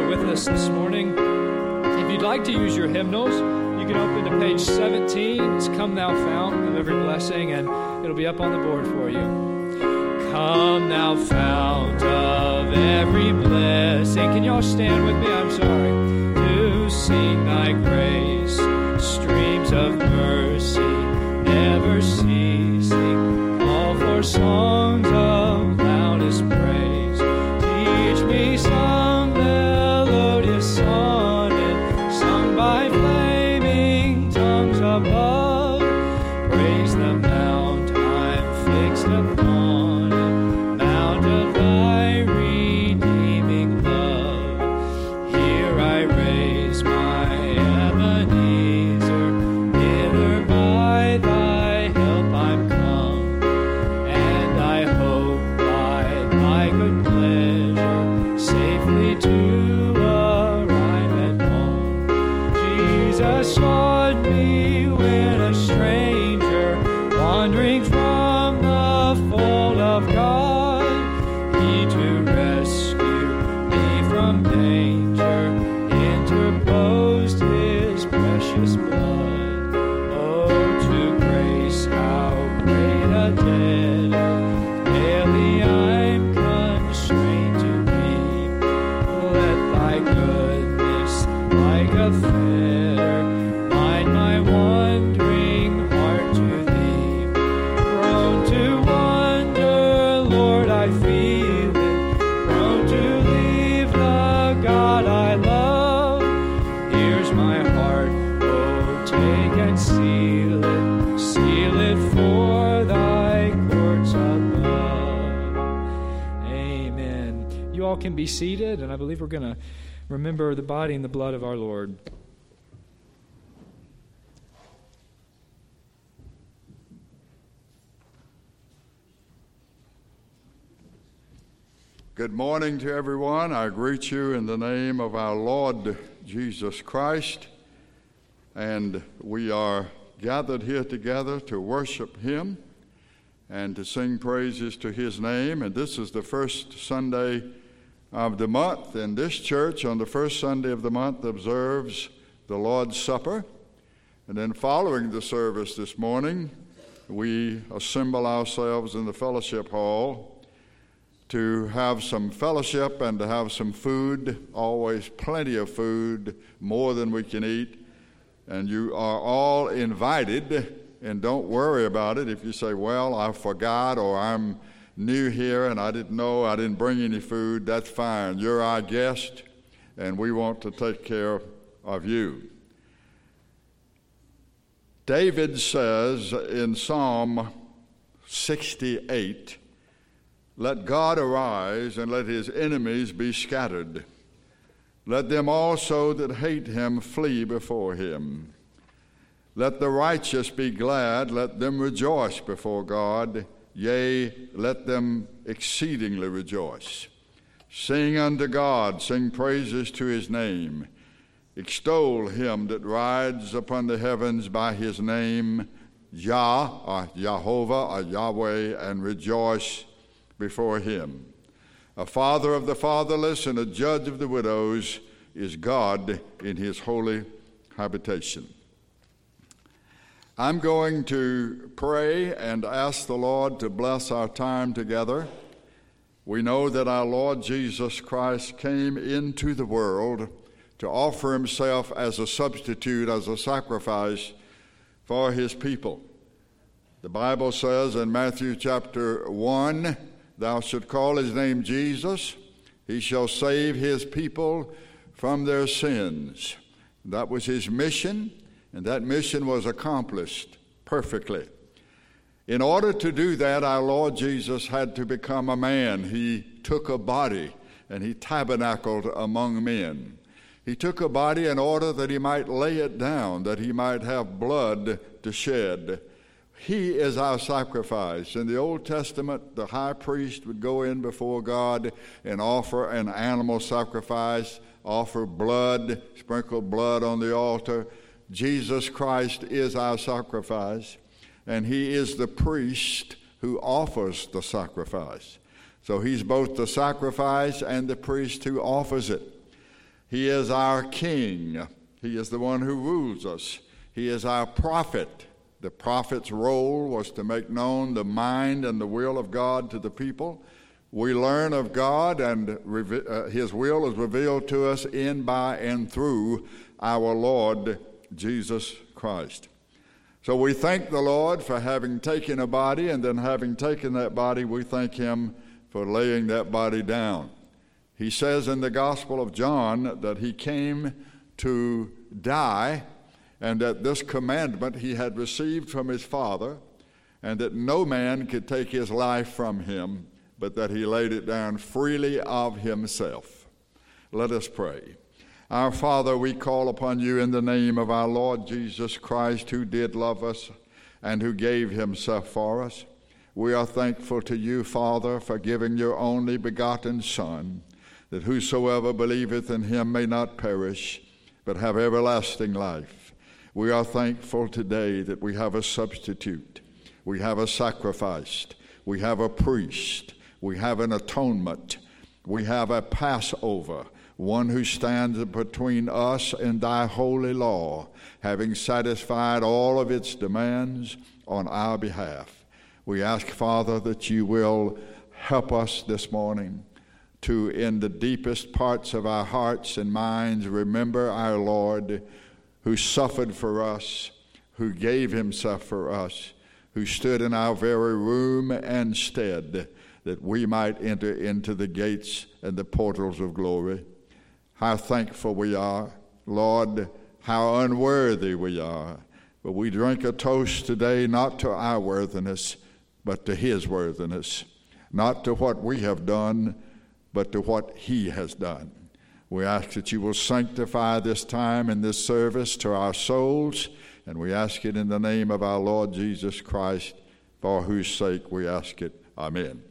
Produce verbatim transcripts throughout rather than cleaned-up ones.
who are with us this morning. If you'd like to use your hymnals, you can open to page seventeen. It's Come Thou Fount of Every Blessing, and it'll be up on the board for you. Come Thou Fount of Every Blessing. Can y'all stand with me? I'm sorry. To sing Thy grace, streams of mercy, never ceasing, call for songs of loudest praise. Teach me some melodious sonnet, sung by flaming tongues above. Praise the mount I'm fixed upon it, mount of Thy redeeming love. Here I raise my Ebenezer, hither by Thy help I'm come, and I hope by Thy good pleasure safely to arrive at home. Jesus sought me when a stranger, wandering from the fold of God. He to rescue me from danger interposed His precious blood. Oh, to grace how great a debt daily I'm constrained to be. Let Thy goodness like a fetter bind my wandering heart to Thee. Prone to wander, Lord, I feel it, prone to leave the God I love. Here's my heart, oh, take and seal it, seal it for Thy courts above. Amen. You all can be seated, and I believe we're going to remember the body and the blood of our Lord. Good morning to everyone. I greet you in the name of our Lord Jesus Christ, and we are gathered here together to worship Him and to sing praises to His name. And this is the first Sunday of the month, and this church on the first Sunday of the month observes the Lord's Supper. And then following the service this morning, we assemble ourselves in the fellowship hall to have some fellowship and to have some food, always plenty of food, more than we can eat. And you are all invited, and don't worry about it if you say, well, I forgot, or I'm new here and I didn't know, I didn't bring any food. That's fine. You're our guest, and we want to take care of you. David says in Psalm sixty-eight, let God arise, and let His enemies be scattered. Let them also that hate Him flee before Him. Let the righteous be glad, let them rejoice before God. Yea, let them exceedingly rejoice. Sing unto God, sing praises to His name. Extol Him that rides upon the heavens by His name, Yah, or Yahovah, or Yahweh, and rejoice before Him. A father of the fatherless and a judge of the widows is God in His holy habitation. I'm going to pray and ask the Lord to bless our time together. We know that our Lord Jesus Christ came into the world to offer Himself as a substitute, as a sacrifice for His people. The Bible says in Matthew chapter one, thou shalt call His name Jesus. He shall save His people from their sins. That was His mission, and that mission was accomplished perfectly. In order to do that, our Lord Jesus had to become a man. He took a body, and He tabernacled among men. He took a body in order that He might lay it down, that He might have blood to shed. He is our sacrifice. In the Old Testament, the high priest would go in before God and offer an animal sacrifice, offer blood, sprinkle blood on the altar. Jesus Christ is our sacrifice, and He is the priest who offers the sacrifice. So He's both the sacrifice and the priest who offers it. He is our king. He is the one who rules us. He is our prophet. The prophet's role was to make known the mind and the will of God to the people. We learn of God, and his will is revealed to us in, by, and through our Lord Jesus Christ. So we thank the Lord for having taken a body, and then having taken that body, we thank him for laying that body down. He says in the Gospel of John that he came to die, and that this commandment he had received from his Father, and that no man could take his life from him, but that he laid it down freely of himself. Let us pray. Our Father, we call upon you in the name of our Lord Jesus Christ, who did love us and who gave himself for us. We are thankful to you, Father, for giving your only begotten Son, that whosoever believeth in him may not perish, but have everlasting life. We are thankful today that we have a substitute. We have a sacrifice. We have a priest. We have an atonement. We have a Passover, one who stands between us and thy holy law, having satisfied all of its demands on our behalf. We ask, Father, that you will help us this morning to, in the deepest parts of our hearts and minds, remember our Lord, who suffered for us, who gave himself for us, who stood in our very room and stead, that we might enter into the gates and the portals of glory. How thankful we are, Lord, how unworthy we are. But we drink a toast today not to our worthiness, but to his worthiness, not to what we have done, but to what he has done. We ask that you will sanctify this time and this service to our souls, and we ask it in the name of our Lord Jesus Christ, for whose sake we ask it. Amen.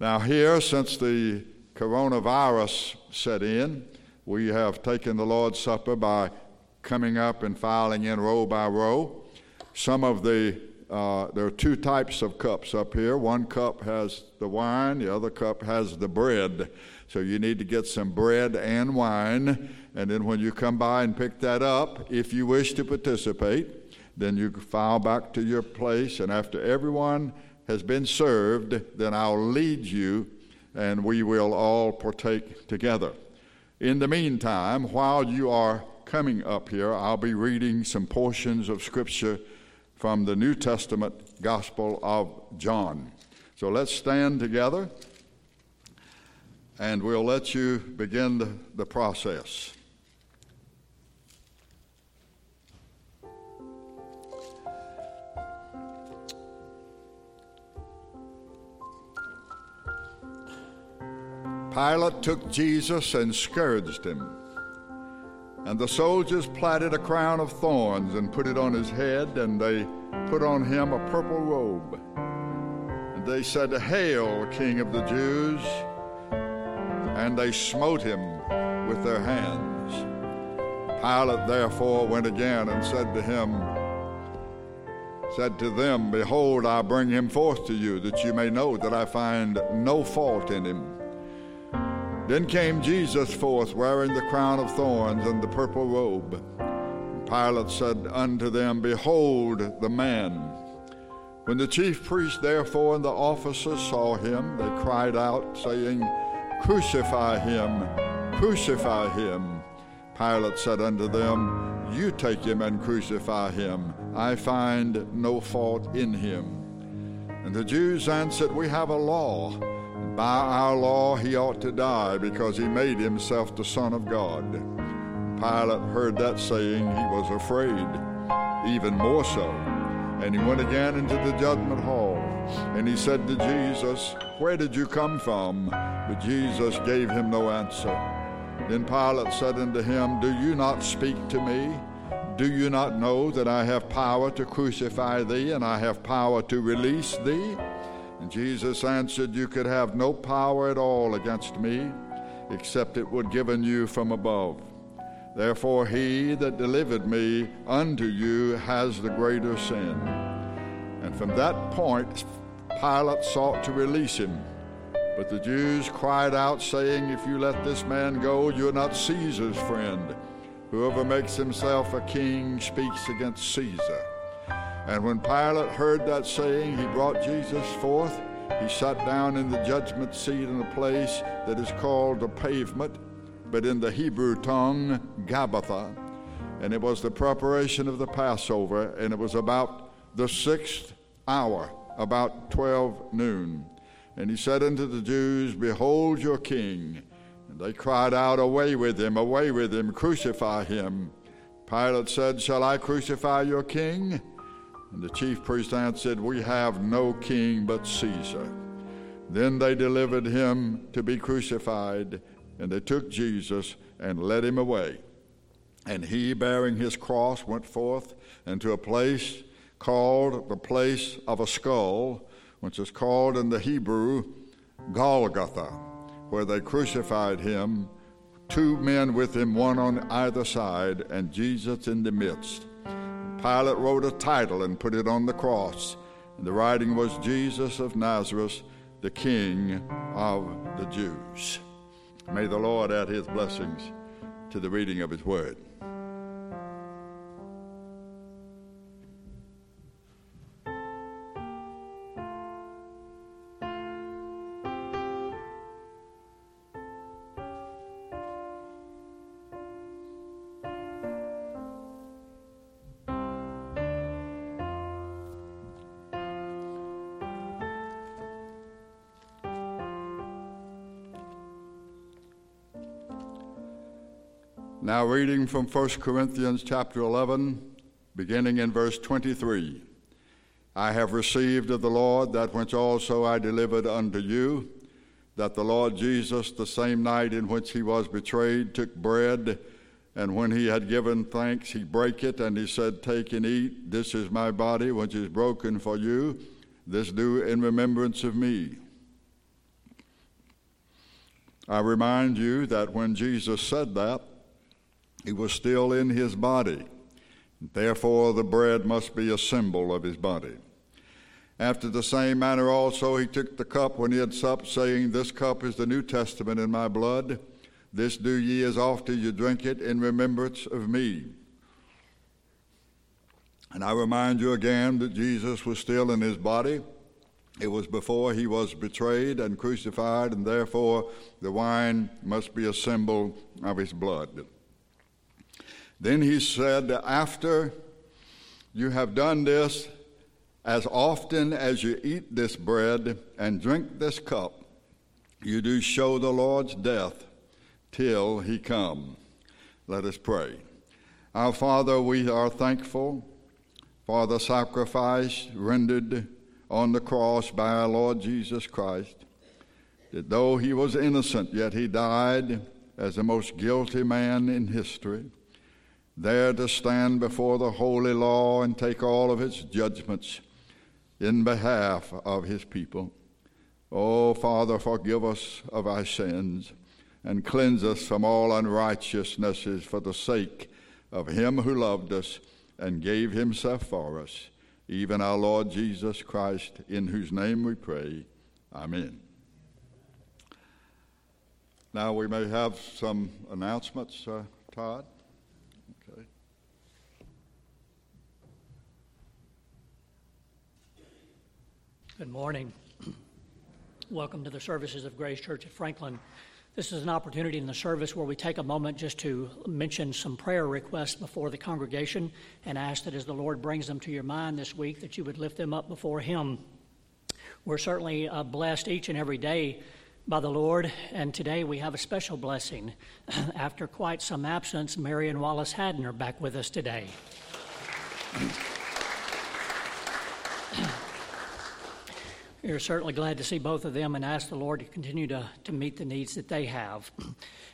Now here, since the coronavirus set in, we have taken the Lord's Supper by coming up and filing in row by row. Some of the, uh, there are two types of cups up here. One cup has the wine, the other cup has the bread. So you need to get some bread and wine, and then when you come by and pick that up, if you wish to participate, then you file back to your place, and after everyone has been served, then I'll lead you, and we will all partake together. In the meantime, while you are coming up here, I'll be reading some portions of Scripture from the New Testament Gospel of John. So let's stand together, and we'll let you begin the, the process. Pilate took Jesus and scourged him, and the soldiers platted a crown of thorns and put it on his head, and they put on him a purple robe. And they said, "Hail, King of the Jews!" And they smote him with their hands. Pilate therefore went again and said to him, said to them, "Behold, I bring him forth to you, that you may know that I find no fault in him." Then came Jesus forth, wearing the crown of thorns and the purple robe. And Pilate said unto them, "Behold the man." When the chief priests therefore and the officers saw him, they cried out, saying, "Crucify him, crucify him." Pilate said unto them, "You take him and crucify him. I find no fault in him." And the Jews answered, "We have a law, and by our law he ought to die, because he made himself the Son of God." Pilate heard that saying, he was afraid, even more so. And he went again into the judgment hall, and he said to Jesus, "Where did you come from?" But Jesus gave him no answer. Then Pilate said unto him, "Do you not speak to me? Do you not know that I have power to crucify thee, and I have power to release thee?" And Jesus answered, "You could have no power at all against me, except it were given you from above. Therefore he that delivered me unto you has the greater sin." And from that point Pilate sought to release him. But the Jews cried out, saying, If you let this man go, you are not Caesar's friend. Whoever makes himself a king speaks against Caesar. And when Pilate heard that saying, he brought Jesus forth. He sat down in the judgment seat in a place that is called the pavement, but in the Hebrew tongue, Gabbatha. And it was the preparation of the Passover, and it was about the sixth hour, about twelve noon. And he said unto the Jews, Behold your king. And they cried out, Away with him, away with him, crucify him. Pilate said, Shall I crucify your king? And the chief priest answered, We have no king but Caesar. Then they delivered him to be crucified, and they took Jesus and led him away. And he, bearing his cross, went forth into a place called the place of a skull, which is called in the Hebrew Golgotha, where they crucified him, two men with him, one on either side, and Jesus in the midst. Pilate wrote a title and put it on the cross, and the writing was, Jesus of Nazareth, the King of the Jews. May the Lord add his blessings to the reading of his word. Now reading from First Corinthians chapter eleven, beginning in verse twenty-three. I have received of the Lord that which also I delivered unto you, that the Lord Jesus, the same night in which he was betrayed, took bread, and when he had given thanks, he brake it, and he said, Take and eat, this is my body, which is broken for you. This do in remembrance of me. I remind you that when Jesus said that, he was still in his body. Therefore, the bread must be a symbol of his body. After the same manner also, he took the cup when he had supped, saying, This cup is the New Testament in my blood. This do ye as oft as you drink it in remembrance of me. And I remind you again that Jesus was still in his body. It was before he was betrayed and crucified, and therefore the wine must be a symbol of his blood. Then he said, After you have done this, as often as you eat this bread and drink this cup, you do show the Lord's death till he come. Let us pray. Our Father, we are thankful for the sacrifice rendered on the cross by our Lord Jesus Christ, that though he was innocent, yet he died as the most guilty man in history, there to stand before the holy law and take all of its judgments in behalf of his people. Oh, Father, forgive us of our sins and cleanse us from all unrighteousnesses for the sake of him who loved us and gave himself for us, even our Lord Jesus Christ, in whose name we pray. Amen. Now we may have some announcements, uh, Todd. Good morning. Welcome to the services of Grace Church at Franklin. This is an opportunity in the service where we take a moment just to mention some prayer requests before the congregation and ask that as the Lord brings them to your mind this week that you would lift them up before him. We're certainly uh, blessed each and every day by the Lord, and today we have a special blessing. After quite some absence, Mary and Wallace Haddon are back with us today. We're certainly glad to see both of them and ask the Lord to continue to, to meet the needs that they have.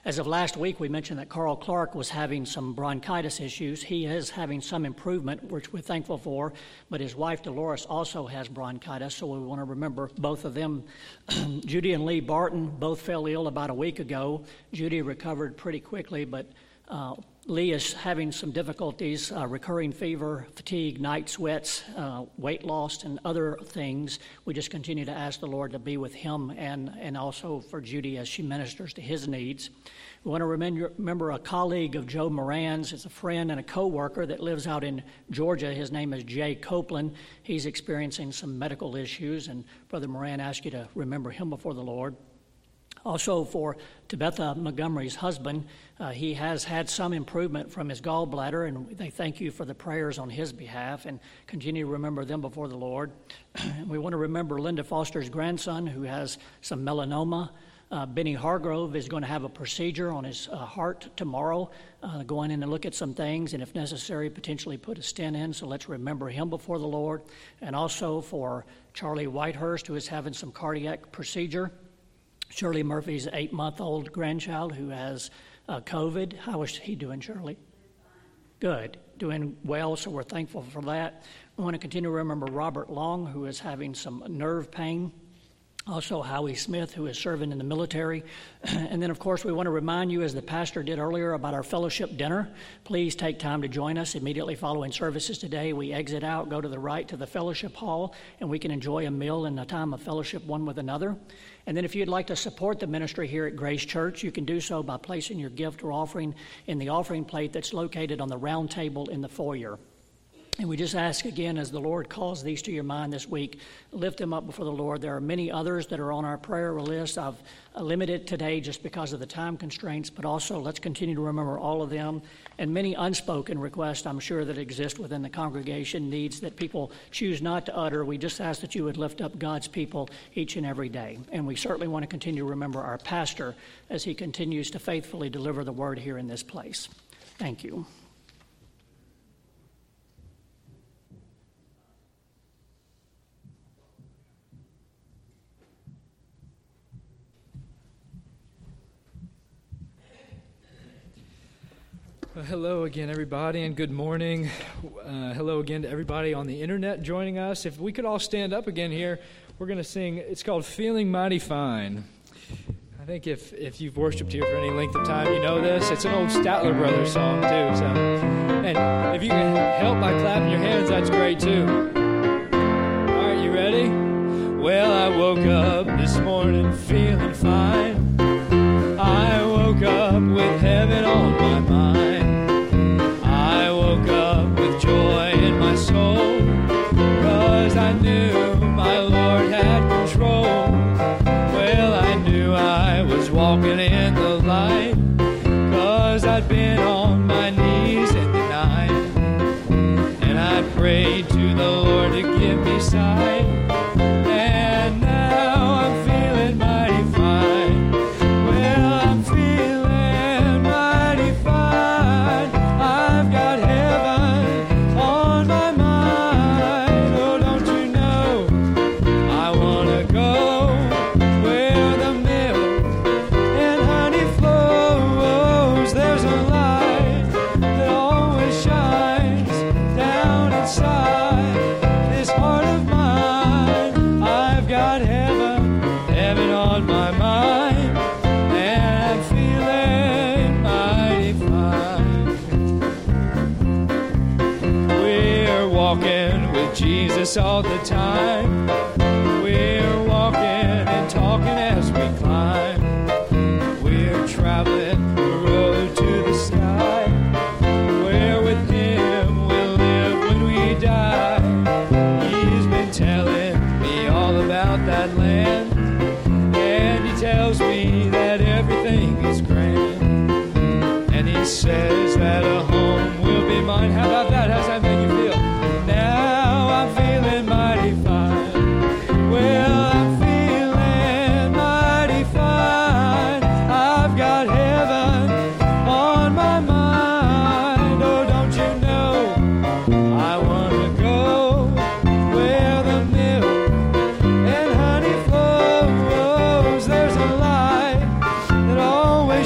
As of last week, we mentioned that Carl Clark was having some bronchitis issues. He is having some improvement, which we're thankful for, but his wife, Dolores, also has bronchitis, so we want to remember both of them. Judy and Lee Barton both fell ill about a week ago. Judy recovered pretty quickly, but Uh, Lee is having some difficulties, uh, recurring fever, fatigue, night sweats, uh, weight loss, and other things. We just continue to ask the Lord to be with him and, and also for Judy as she ministers to his needs. We want to remember, remember a colleague of Joe Moran's. It's a friend and a co-worker that lives out in Georgia. His name is Jay Copeland. He's experiencing some medical issues, and Brother Moran asked you to remember him before the Lord. Also for Tabitha Montgomery's husband, uh, he has had some improvement from his gallbladder, and they thank you for the prayers on his behalf, and continue to remember them before the Lord. We want to remember Linda Foster's grandson, who has some melanoma. Uh, Benny Hargrove is going to have a procedure on his uh, heart tomorrow, uh, going in and look at some things, and if necessary, potentially put a stent in. So let's remember him before the Lord. And also for Charlie Whitehurst, who is having some cardiac procedure. Shirley Murphy's eight-month-old grandchild who has uh, COVID. How is he doing, Shirley? Good. Doing well, so we're thankful for that. We want to continue to remember Robert Long, who is having some nerve pain. Also, Howie Smith, who is serving in the military. And then, of course, we want to remind you, as the pastor did earlier, about our fellowship dinner. Please take time to join us immediately following services today. We exit out, go to the right to the fellowship hall, and we can enjoy a meal and a time of fellowship one with another. And then if you'd like to support the ministry here at Grace Church, you can do so by placing your gift or offering in the offering plate that's located on the round table in the foyer. And we just ask again, as the Lord calls these to your mind this week, lift them up before the Lord. There are many others that are on our prayer list. I've limited today just because of the time constraints, but also let's continue to remember all of them. And many unspoken requests, I'm sure, that exist within the congregation, needs that people choose not to utter. We just ask that you would lift up God's people each and every day. And we certainly want to continue to remember our pastor as he continues to faithfully deliver the word here in this place. Thank you. Well, hello again, everybody, and good morning. Uh, hello again to everybody on the internet joining us. If we could all stand up again here, we're going to sing. It's called "Feeling Mighty Fine." I think if, if you've worshipped here for any length of time, you know this. It's an old Statler Brothers song, too. So, and if you can help by clapping your hands, that's great, too. All right, you ready? Well, I woke up this morning feeling fine. I woke up with heaven on my mind. Joy in my soul, 'cause I knew my Lord had control. Well, I knew I was walking in the light, 'cause I'd been on my knees in the night, and I prayed to the Lord to give me sight. And now I'm feeling mighty fine. Well, I'm feeling mighty fine. I've got all the time. We're walking and talking as we climb. We're traveling the road to the sky. We're with him, we'll live when we die. He's been telling me all about that land, and he tells me that everything is grand. And he says that a home will be mine. How about that? How's that make you feel?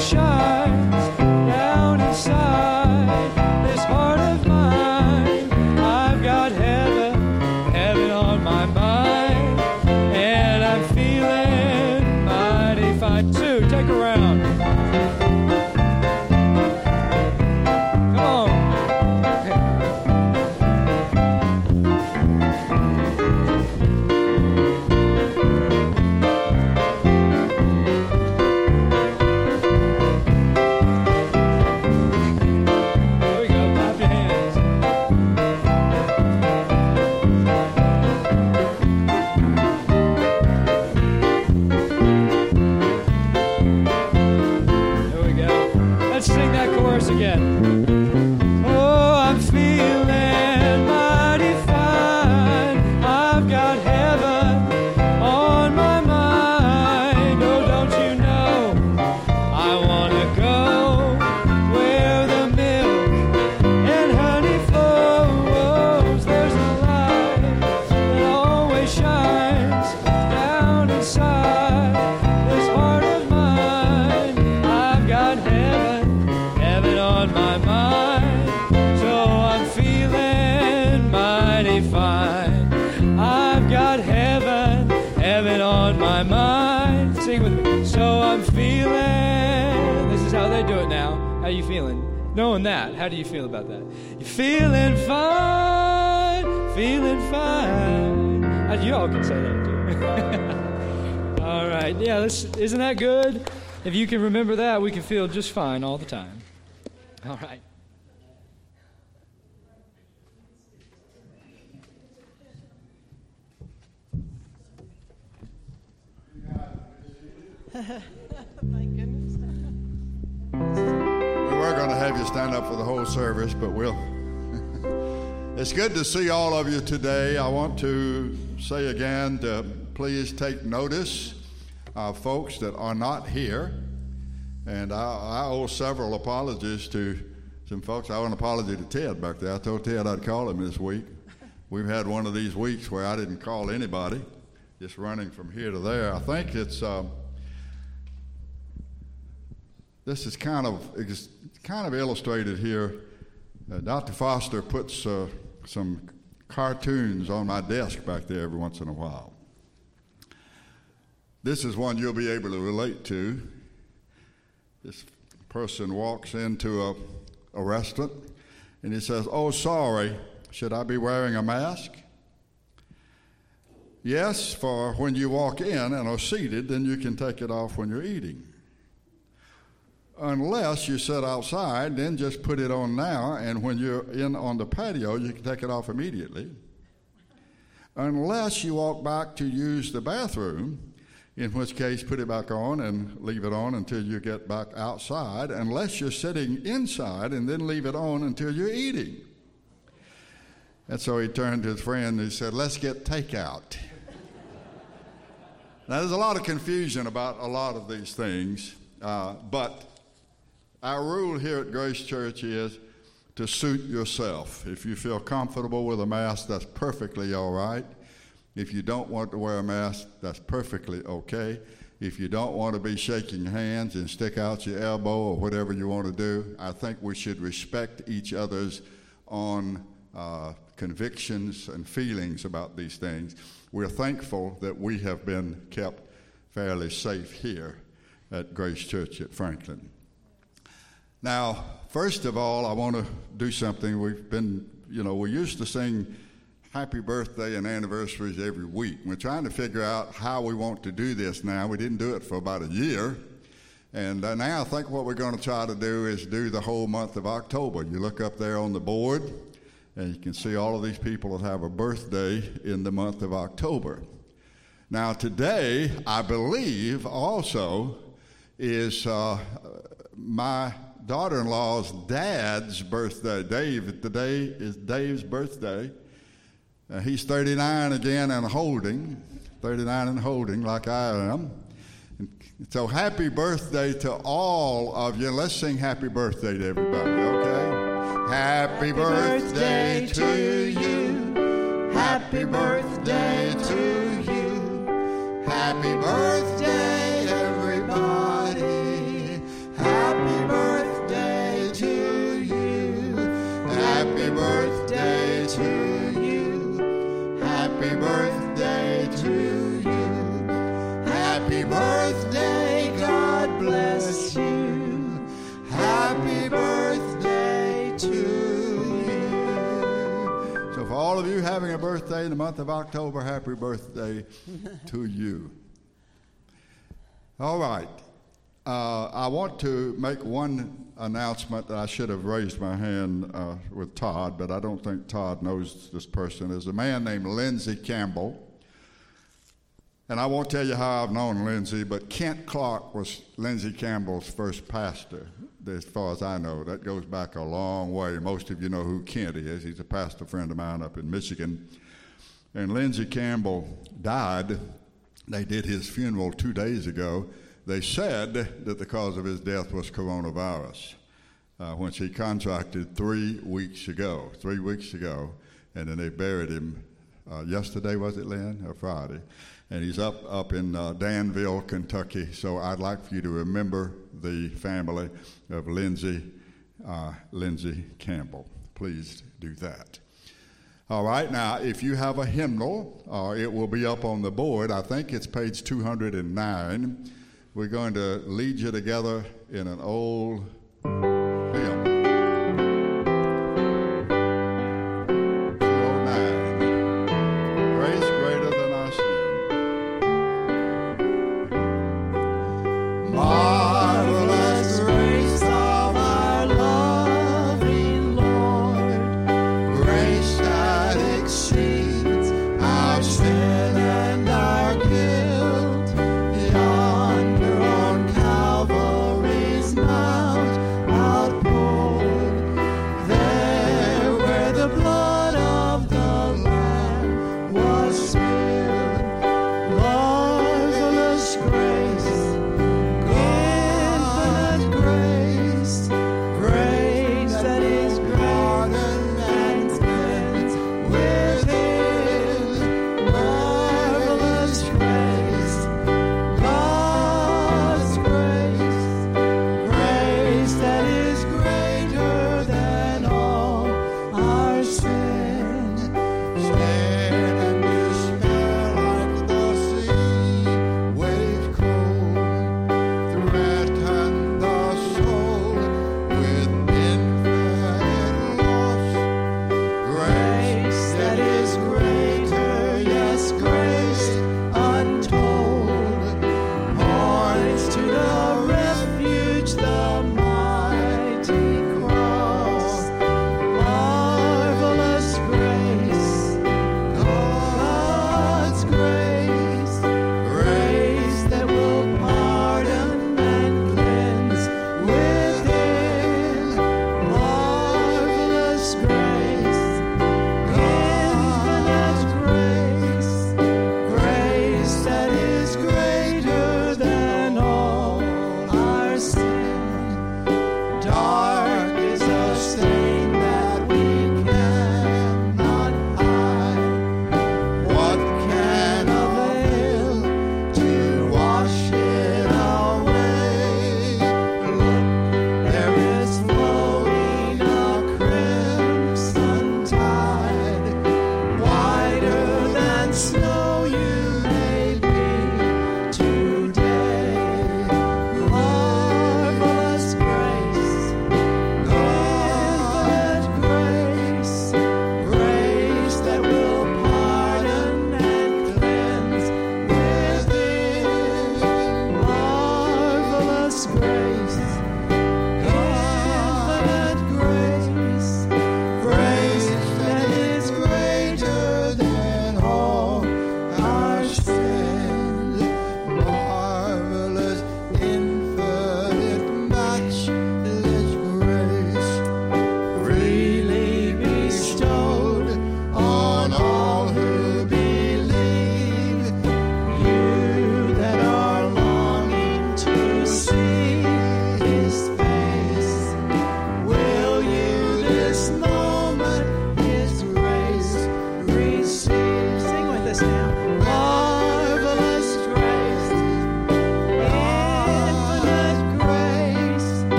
Shines down inside this heart of mine. verse again. Oh, I'm feeling mighty fine. I've got heaven on my mind. Oh, don't you know? I want to go where the milk and honey flows. There's a light that always shines down inside. So I'm feeling, this is how they do it now. How are you feeling? Knowing that, how do you feel about that? You're feeling fine, feeling fine. You all can say that too. All right, yeah, this, isn't that good? If you can remember that, we can feel just fine all the time. All right. My goodness. We were going to have you stand up for the whole service, but we'll. It's good to see all of you today. I want to say again to please take notice, uh, folks that are not here. And I, I owe several apologies to some folks. I owe an apology to Ted back there. I told Ted I'd call him this week. We've had one of these weeks where I didn't call anybody, just running from here to there. I think it's. Uh, This is kind of kind of illustrated here. Uh, Doctor Foster puts uh, some cartoons on my desk back there every once in a while. This is one you'll be able to relate to. This person walks into a, a restaurant, and he says, "Oh, sorry, should I be wearing a mask?" "Yes, for when you walk in and are seated, then you can take it off when you're eating. Unless you sit outside, then just put it on now, and when you're in on the patio, you can take it off immediately. Unless you walk back to use the bathroom, in which case put it back on and leave it on until you get back outside, unless you're sitting inside, and then leave it on until you're eating." And so he turned to his friend and he said, "Let's get takeout." Now, there's a lot of confusion about a lot of these things, uh, but our rule here at Grace Church is to suit yourself. If you feel comfortable with a mask, that's perfectly all right. If you don't want to wear a mask, that's perfectly okay. If you don't want to be shaking hands and stick out your elbow or whatever you want to do, I think we should respect each other's own uh, convictions and feelings about these things. We're thankful that we have been kept fairly safe here at Grace Church at Franklin. Now, first of all, I want to do something. We've been, you know, we used to sing happy birthday and anniversaries every week. We're trying to figure out how we want to do this now. We didn't do it for about a year. And uh, now I think what we're going to try to do is do the whole month of October. You look up there on the board, and you can see all of these people that have a birthday in the month of October. Now, today, I believe also is uh, my daughter-in-law's dad's birthday. Dave, today is Dave's birthday. Uh, he's thirty-nine again and holding, thirty-nine and holding like I am. And so happy birthday to all of you. Let's sing happy birthday to everybody, okay? Happy, happy birthday, birthday to you. Happy birthday to you. Happy birthday, everybody. Happy birthday to you. Happy birthday to you. Happy birthday, God bless you. Happy birthday to you. So for all of you having a birthday in the month of October, happy birthday to you. All right. Uh, I want to make one announcement. I should have raised my hand uh, with Todd, but I don't think Todd knows this person. There's a man named Lindsey Campbell And I won't tell you how I've known Lindsey, but Kent Clark was Lindsey Campbell's first pastor, as far as I know. That goes back a long way. Most of you know who Kent is. He's a pastor friend of mine up in Michigan. And Lindsey Campbell died. They did his funeral two days ago. They said that the cause of his death was coronavirus, uh, which he contracted three weeks ago, three weeks ago, and then they buried him uh, yesterday, was it, Lynn, or Friday? And he's up up in uh, Danville, Kentucky. So I'd like for you to remember the family of Lindsey, uh, Lindsey Campbell. Please do that. All right, now, if you have a hymnal, uh, it will be up on the board. I think it's page two hundred nine. We're going to lead you together in an old hymn.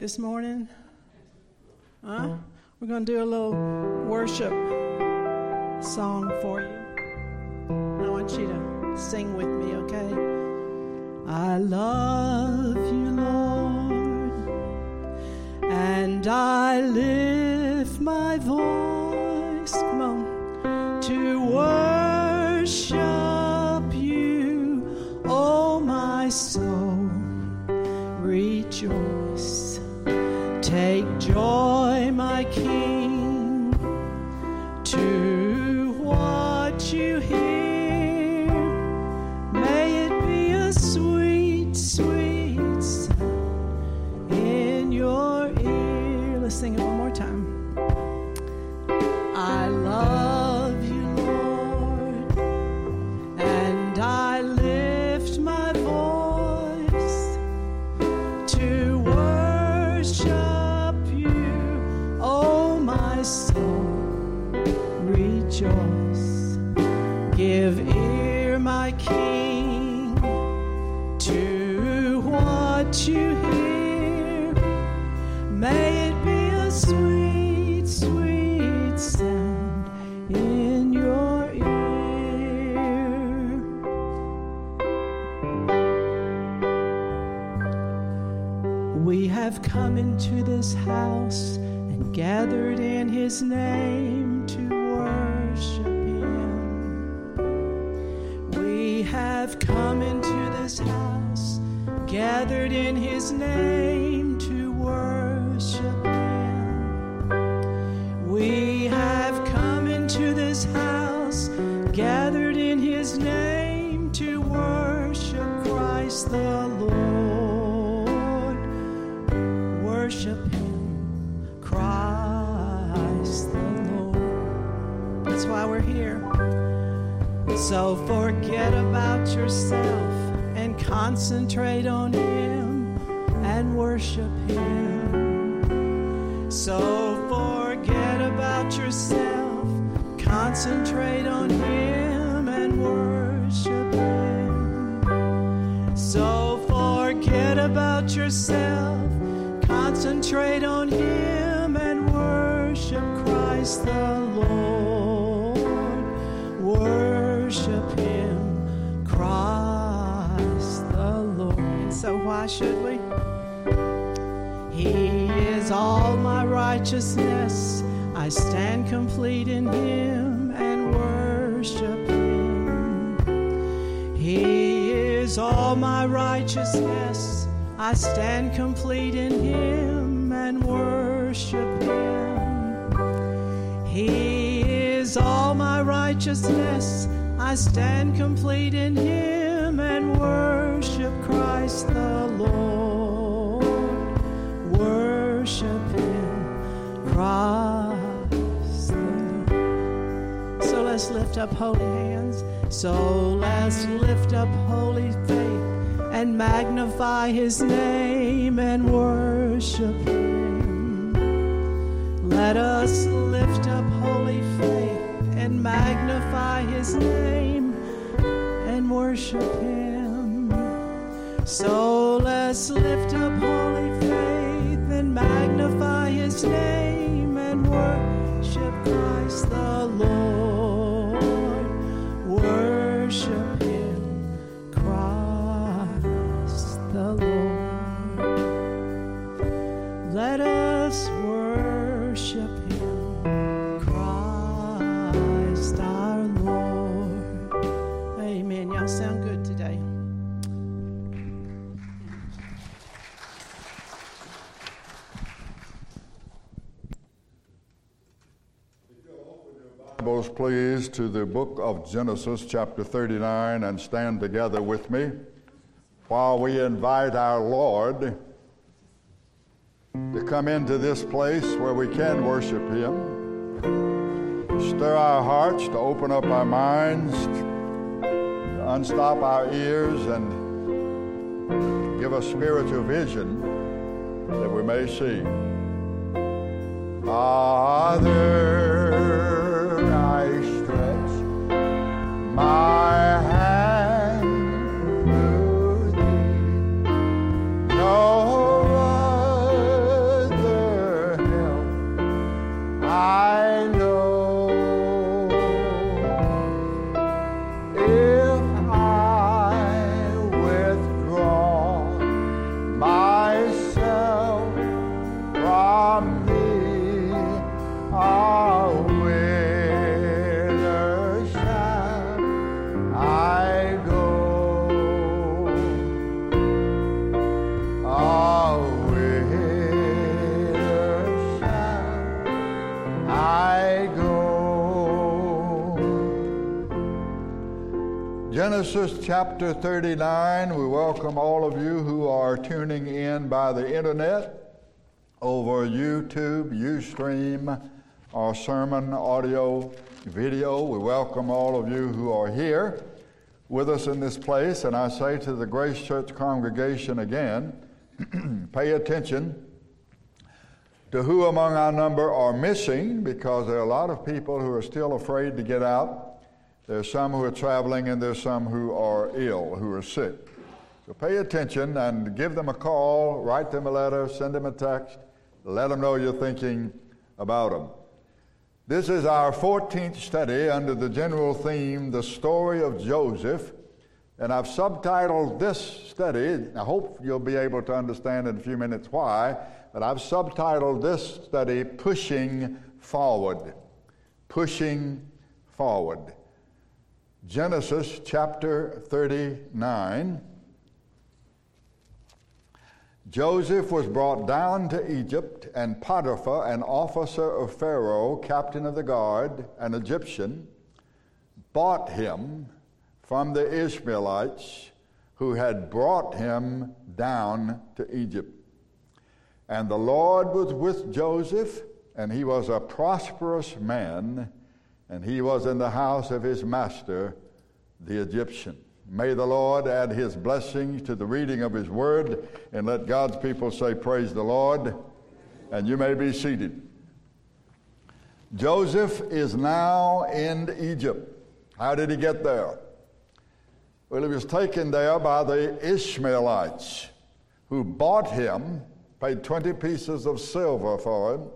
This morning, huh? Yeah. We're going to do a little worship song for you. I want you to sing with me, okay? I love you, Lord, and I lift my voice, come on, to worship you, oh my soul, rejoice, take joy, my King, to what you hear. Sing it one more time. I love you, Lord, and I lift my voice to worship you. Oh, my soul, rejoice. Give ear, my King, to what you hear. May sweet, sweet sound in your ear. We have come into this house and gathered in his name to worship him. We have come into this house, gathered in his name to worship him. We have come into this house, gathered in his name to worship Christ the Lord. Worship him, Christ the Lord. That's why we're here. So forget about yourself and concentrate on him and worship him. So forget. Forget about yourself, concentrate on him and worship him. So forget about yourself, concentrate on him and worship Christ the Lord. Worship him, Christ the Lord. And so why should we? He is all my righteousness. I stand complete in him and worship him. He is all my righteousness. I stand complete in him and worship him. He is all my righteousness. I stand complete in him and worship Christ the Lord. Worship him, Christ the Lord. So let's lift up holy hands. So let's lift up holy faith and magnify his name and worship him. Let us lift up holy faith and magnify his name and worship him. So let's lift up holy faith, magnify his name and worship Christ the Lord. Worship him, Christ the Lord. Let us worship him, Christ our Lord. Amen. Y'all sound good today. Please, to the book of Genesis, chapter thirty-nine, and stand together with me while we invite our Lord to come into this place where we can worship him, stir our hearts, to open up our minds, to unstop our ears, and give us spiritual vision that we may see. Father, I stretch my hand to thee. No other help I know. If I withdraw Genesis chapter thirty-nine. We welcome all of you who are tuning in by the internet over YouTube, Ustream, our sermon, audio, video. We welcome all of you who are here with us in this place. And I say to the Grace Church congregation again, pay attention to who among our number are missing, because there are a lot of people who are still afraid to get out. There's some who are traveling, and there's some who are ill, who are sick. So pay attention and give them a call, write them a letter, send them a text, let them know you're thinking about them. This is our fourteenth study under the general theme, The Story of Joseph, and I've subtitled this study. I hope you'll be able to understand in a few minutes why, but I've subtitled this study, Pushing Forward. Pushing Forward. Genesis chapter thirty-nine. Joseph was brought down to Egypt, and Potiphar, an officer of Pharaoh, captain of the guard, an Egyptian, bought him from the Ishmaelites who had brought him down to Egypt. And the Lord was with Joseph, and he was a prosperous man, and he was in the house of his master, the Egyptian. May the Lord add his blessings to the reading of his word, and let God's people say, praise the Lord, and you may be seated. Joseph is now in Egypt. How did he get there? Well, he was taken there by the Ishmaelites, who bought him, paid twenty pieces of silver for him,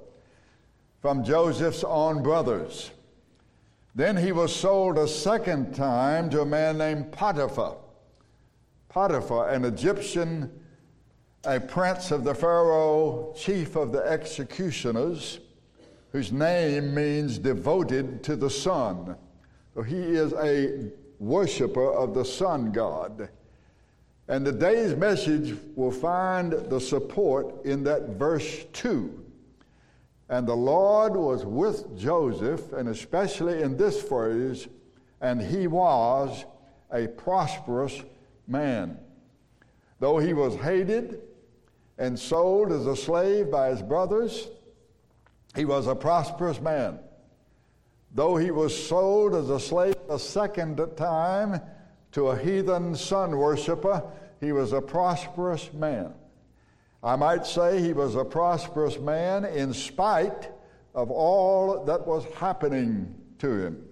from Joseph's own brothers. Then he was sold a second time to a man named Potiphar. Potiphar, an Egyptian, a prince of the Pharaoh, chief of the executioners, whose name means devoted to the sun. So he is a worshiper of the sun god. And today's message will find the support in that verse two. And the Lord was with Joseph, and especially in this phrase, and he was a prosperous man. Though he was hated and sold as a slave by his brothers, he was a prosperous man. Though he was sold as a slave a second time to a heathen sun worshiper, he was a prosperous man. I might say he was a prosperous man in spite of all that was happening to him.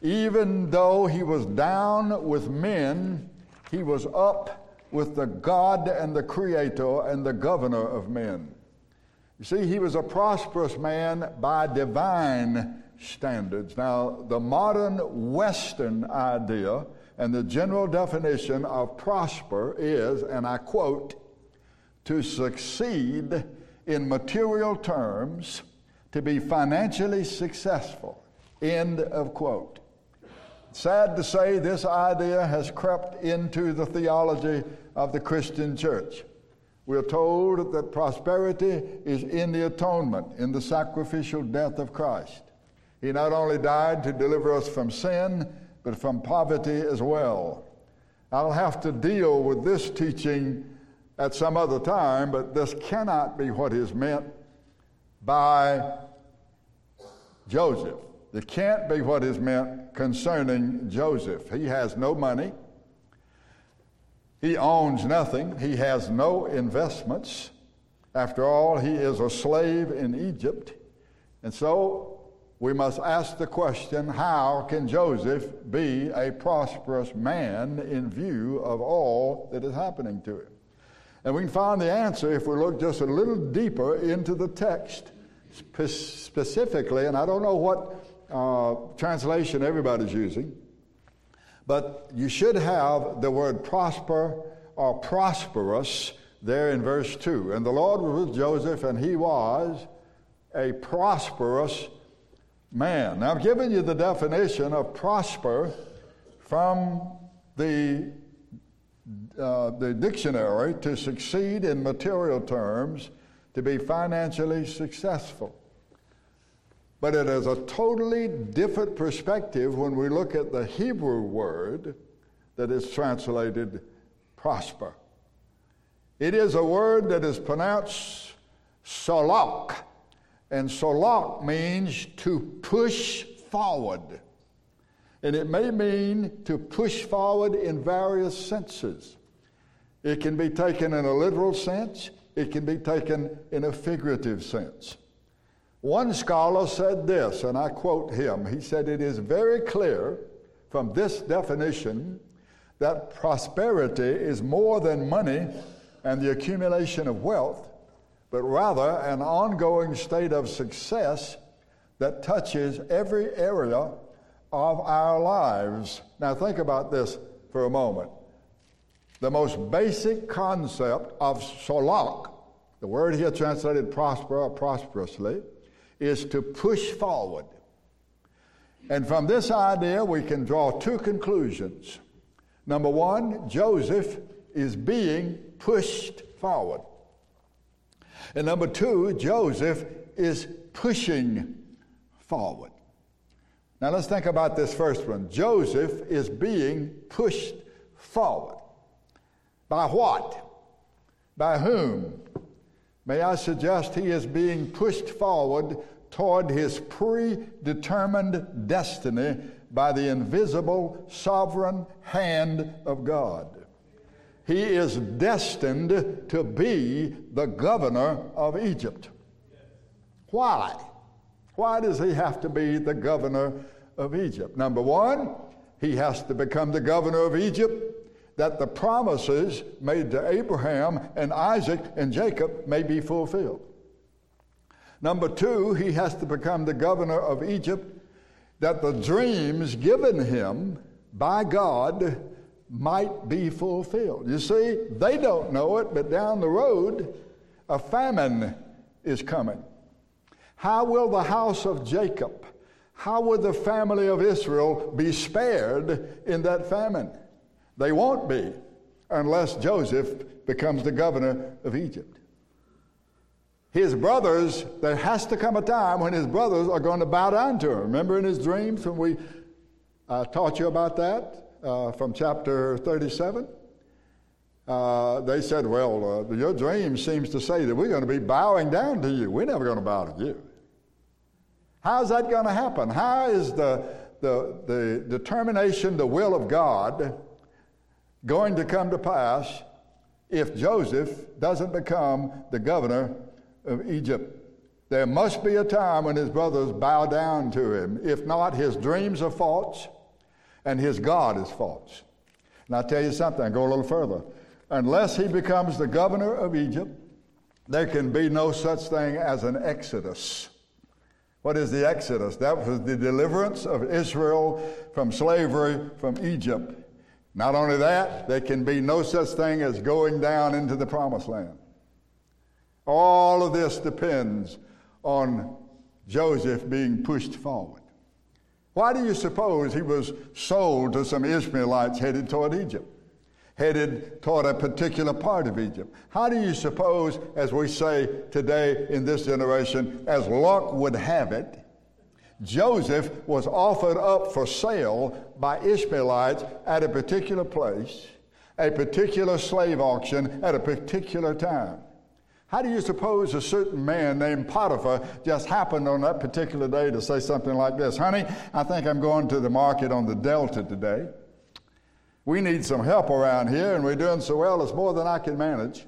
Even though he was down with men, he was up with the God and the Creator and the governor of men. You see, he was a prosperous man by divine standards. Now, the modern Western idea and the general definition of prosper is, and I quote, to succeed in material terms, to be financially successful, end of quote. Sad to say, this idea has crept into the theology of the Christian church. We're told that prosperity is in the atonement, in the sacrificial death of Christ. He not only died to deliver us from sin, but from poverty as well. I'll have to deal with this teaching at some other time, but this cannot be what is meant by Joseph. It can't be what is meant concerning Joseph. He has no money. He owns nothing. He has no investments. After all, he is a slave in Egypt. And so we must ask the question, how can Joseph be a prosperous man in view of all that is happening to him? And we can find the answer if we look just a little deeper into the text spe- specifically, and I don't know what uh, translation everybody's using, but you should have the word prosper or prosperous there in verse two. And the Lord was with Joseph, and he was a prosperous man. Now, I've given you the definition of prosper from the Uh, the dictionary, to succeed in material terms, to be financially successful. But it is a totally different perspective when we look at the Hebrew word that is translated prosper. It is a word that is pronounced solak, and solak means to push forward. And it may mean to push forward in various senses. It can be taken in a literal sense. It can be taken in a figurative sense. One scholar said this, and I quote him. He said, "It is very clear from this definition that prosperity is more than money and the accumulation of wealth, but rather an ongoing state of success that touches every area of our lives." Now think about this for a moment. The most basic concept of solak, the word here translated prosper or prosperously, is to push forward. And from this idea, we can draw two conclusions. Number one, Joseph is being pushed forward. And number two, Joseph is pushing forward. Now let's think about this first one. Joseph is being pushed forward. By what? By whom? May I suggest he is being pushed forward toward his predetermined destiny by the invisible sovereign hand of God. He is destined to be the governor of Egypt. Why? Why does he have to be the governor of Egypt? Number one, he has to become the governor of Egypt that the promises made to Abraham and Isaac and Jacob may be fulfilled. Number two, he has to become the governor of Egypt that the dreams given him by God might be fulfilled. You see, they don't know it, but down the road, a famine is coming. How will the house of Jacob, how will the family of Israel be spared in that famine? They won't be unless Joseph becomes the governor of Egypt. His brothers, there has to come a time when his brothers are going to bow down to him. Remember in his dreams when we uh, taught you about that uh, from chapter thirty-seven? Uh, they said, well, uh, your dream seems to say that we're going to be bowing down to you. We're never going to bow to you. How's that going to happen? How is the, the, the determination, the will of God going to come to pass if Joseph doesn't become the governor of Egypt? There must be a time when his brothers bow down to him. If not, his dreams are false and his God is false. And I'll tell you something, I'll go a little further. Unless he becomes the governor of Egypt, there can be no such thing as an exodus. What is the exodus? That was the deliverance of Israel from slavery from Egypt. Not only that, there can be no such thing as going down into the promised land. All of this depends on Joseph being pushed forward. Why do you suppose he was sold to some Ishmaelites headed toward Egypt, headed toward a particular part of Egypt? How do you suppose, as we say today in this generation, as luck would have it, Joseph was offered up for sale by Ishmaelites at a particular place, a particular slave auction at a particular time? How do you suppose a certain man named Potiphar just happened on that particular day to say something like this, "Honey, I think I'm going to the market on the Delta today. We need some help around here, and we're doing so well, it's more than I can manage.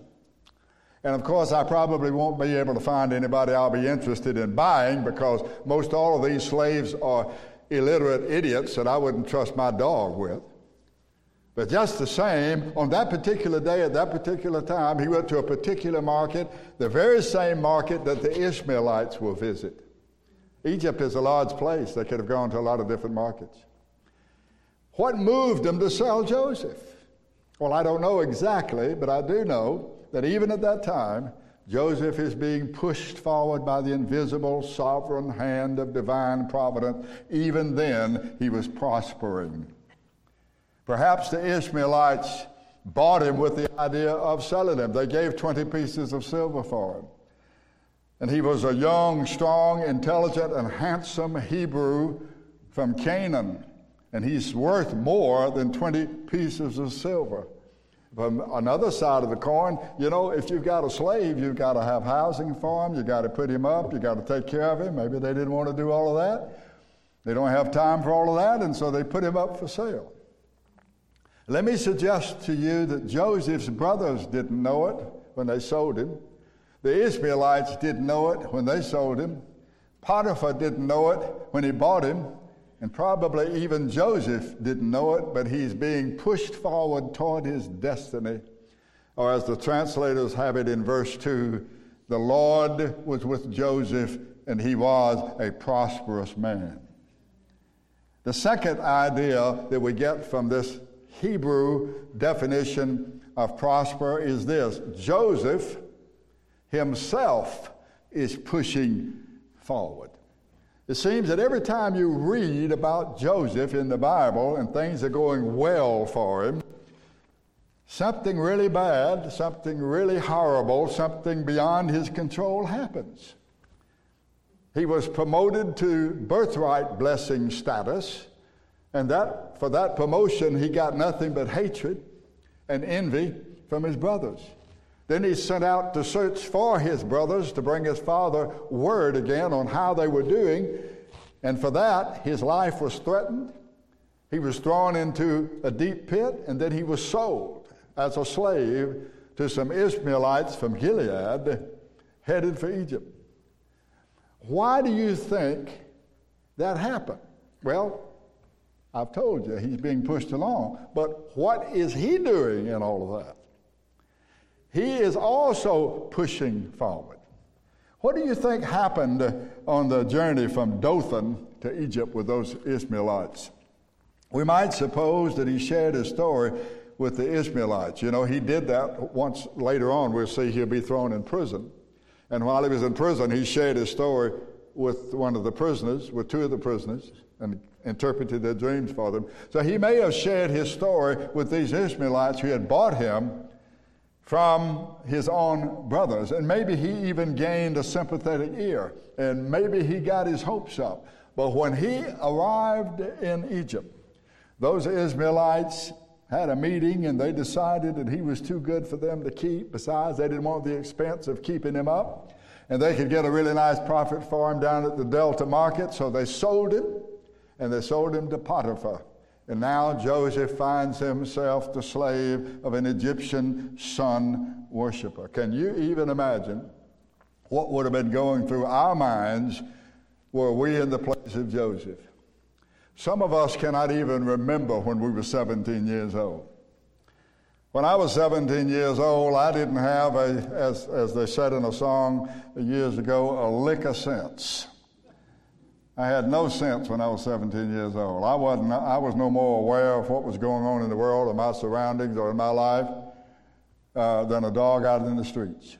And of course, I probably won't be able to find anybody I'll be interested in buying because most all of these slaves are illiterate idiots that I wouldn't trust my dog with. But just the same, on that particular day at that particular time, he went to a particular market, the very same market that the Ishmaelites will visit." Egypt is a large place. They could have gone to a lot of different markets. What moved them to sell Joseph? Well, I don't know exactly, but I do know that even at that time, Joseph is being pushed forward by the invisible sovereign hand of divine providence. Even then, he was prospering. Perhaps the Ishmaelites bought him with the idea of selling him. They gave twenty pieces of silver for him. And he was a young, strong, intelligent, and handsome Hebrew from Canaan and he's worth more than twenty pieces of silver. From another side of the coin, you know, if you've got a slave, you've got to have housing for him, you've got to put him up, you've got to take care of him. Maybe they didn't want to do all of that. They don't have time for all of that, and so they put him up for sale. Let me suggest to you that Joseph's brothers didn't know it when they sold him. The Ishmaelites didn't know it when they sold him. Potiphar didn't know it when he bought him. And probably even Joseph didn't know it, but he's being pushed forward toward his destiny. Or as the translators have it in verse two, the Lord was with Joseph, and he was a prosperous man. The second idea that we get from this Hebrew definition of prosper is this: Joseph himself is pushing forward. It seems that every time you read about Joseph in the Bible and things are going well for him, something really bad, something really horrible, something beyond his control happens. He was promoted to birthright blessing status, and that for that promotion he got nothing but hatred and envy from his brothers. Then he's sent out to search for his brothers to bring his father word again on how they were doing. And for that, his life was threatened. He was thrown into a deep pit, and then he was sold as a slave to some Ishmaelites from Gilead headed for Egypt. Why do you think that happened? Well, I've told you, he's being pushed along. But what is he doing in all of that? He is also pushing forward. What do you think happened on the journey from Dothan to Egypt with those Ishmaelites? We might suppose that he shared his story with the Ishmaelites. You know, he did that once later on. We'll see he'll be thrown in prison. And while he was in prison, he shared his story with one of the prisoners, with two of the prisoners, and interpreted their dreams for them. So he may have shared his story with these Ishmaelites who had bought him from his own brothers. And maybe he even gained a sympathetic ear, and maybe he got his hopes up. But when he arrived in Egypt, those Ishmaelites had a meeting, and they decided that he was too good for them to keep. Besides, they didn't want the expense of keeping him up, and they could get a really nice profit for him down at the Delta market. So they sold him, and they sold him to Potiphar. And now Joseph finds himself the slave of an Egyptian sun worshiper. Can you even imagine what would have been going through our minds were we in the place of Joseph? Some of us cannot even remember when we were seventeen years old. When I was seventeen years old, I didn't have, a, as, as they said in a song years ago, a lick of sense. I had no sense when I was seventeen years old. I wasn't. I was no more aware of what was going on in the world or my surroundings or in my life uh, than a dog out in the streets.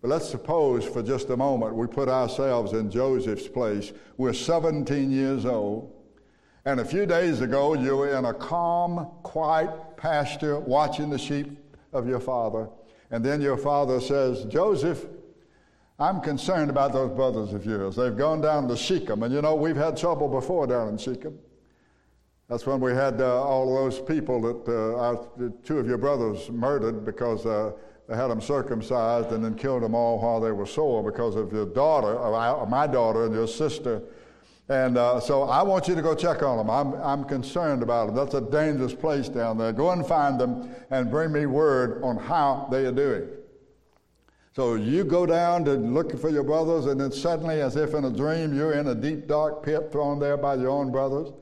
But let's suppose for just a moment we put ourselves in Joseph's place. We're seventeen years old, and a few days ago you were in a calm, quiet pasture watching the sheep of your father, and then your father says, "Joseph, I'm concerned about those brothers of yours. They've gone down to Shechem." And you know, we've had trouble before down in Shechem. That's when we had uh, all those people that uh, our, two of your brothers murdered because uh, they had them circumcised and then killed them all while they were sore because of your daughter, or I, or my daughter and your sister. And uh, so I want you to go check on them. I'm, I'm concerned about them. That's a dangerous place down there. Go and find them and bring me word on how they are doing. So you go down to look for your brothers, and then suddenly, as if in a dream, you're in a deep, dark pit thrown there by your own brothers.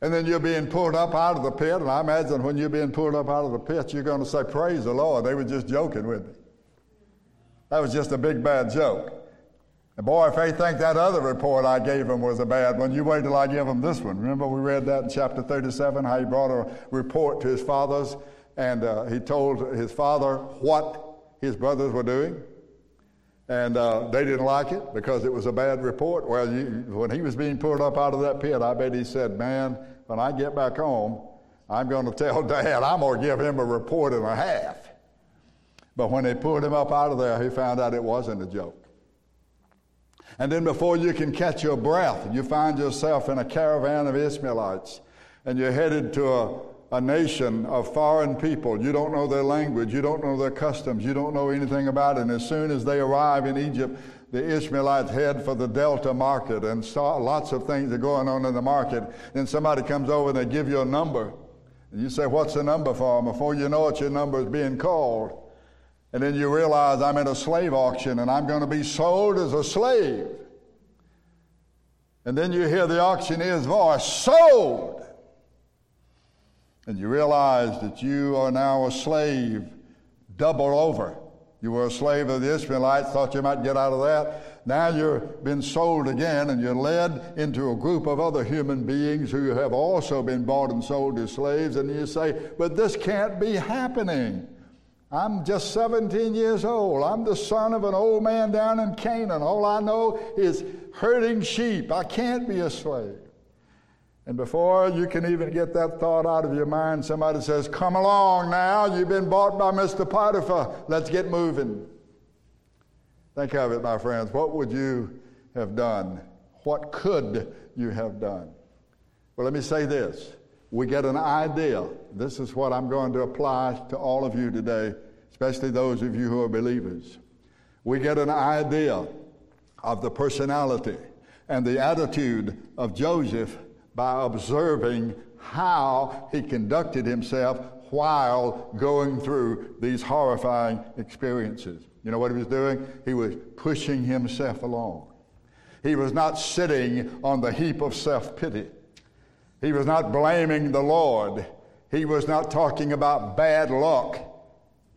And then you're being pulled up out of the pit, and I imagine when you're being pulled up out of the pit, you're going to say, "Praise the Lord, they were just joking with me. That was just a big, bad joke. And boy, if they think that other report I gave them was a bad one, you wait till I give them this one." Remember we read that in chapter thirty-seven, how he brought a report to his fathers, and uh, he told his father what his brothers were doing, and uh, they didn't like it because it was a bad report. Well, you, when he was being pulled up out of that pit, I bet he said, "Man, when I get back home, I'm going to tell Dad, I'm going to give him a report and a half." But when they pulled him up out of there, he found out it wasn't a joke. And then before you can catch your breath, you find yourself in a caravan of Ishmaelites, and you're headed to a, a nation of foreign people. You don't know their language. You don't know their customs. You don't know anything about it. And as soon as they arrive in Egypt, the Ishmaelites head for the Delta market, and saw lots of things are going on in the market. Then somebody comes over and they give you a number. And you say, what's the number for them? Before you know it, your number is being called. And then you realize, I'm at a slave auction, and I'm going to be sold as a slave. And then you hear the auctioneer's voice, sold! And you realize that you are now a slave double over. You were a slave of the Ishmaelites, thought you might get out of that. Now you've been sold again, and you're led into a group of other human beings who have also been bought and sold as slaves. And you say, but this can't be happening. I'm just seventeen years old. I'm the son of an old man down in Canaan. All I know is herding sheep. I can't be a slave. And before you can even get that thought out of your mind, somebody says, come along now. You've been bought by Mister Potiphar. Let's get moving. Think of it, my friends. What would you have done? What could you have done? Well, let me say this. We get an idea. This is what I'm going to apply to all of you today, especially those of you who are believers. We get an idea of the personality and the attitude of Joseph by observing how he conducted himself while going through these horrifying experiences. You know what he was doing? He was pushing himself along. He was not sitting on the heap of self-pity. He was not blaming the Lord. He was not talking about bad luck.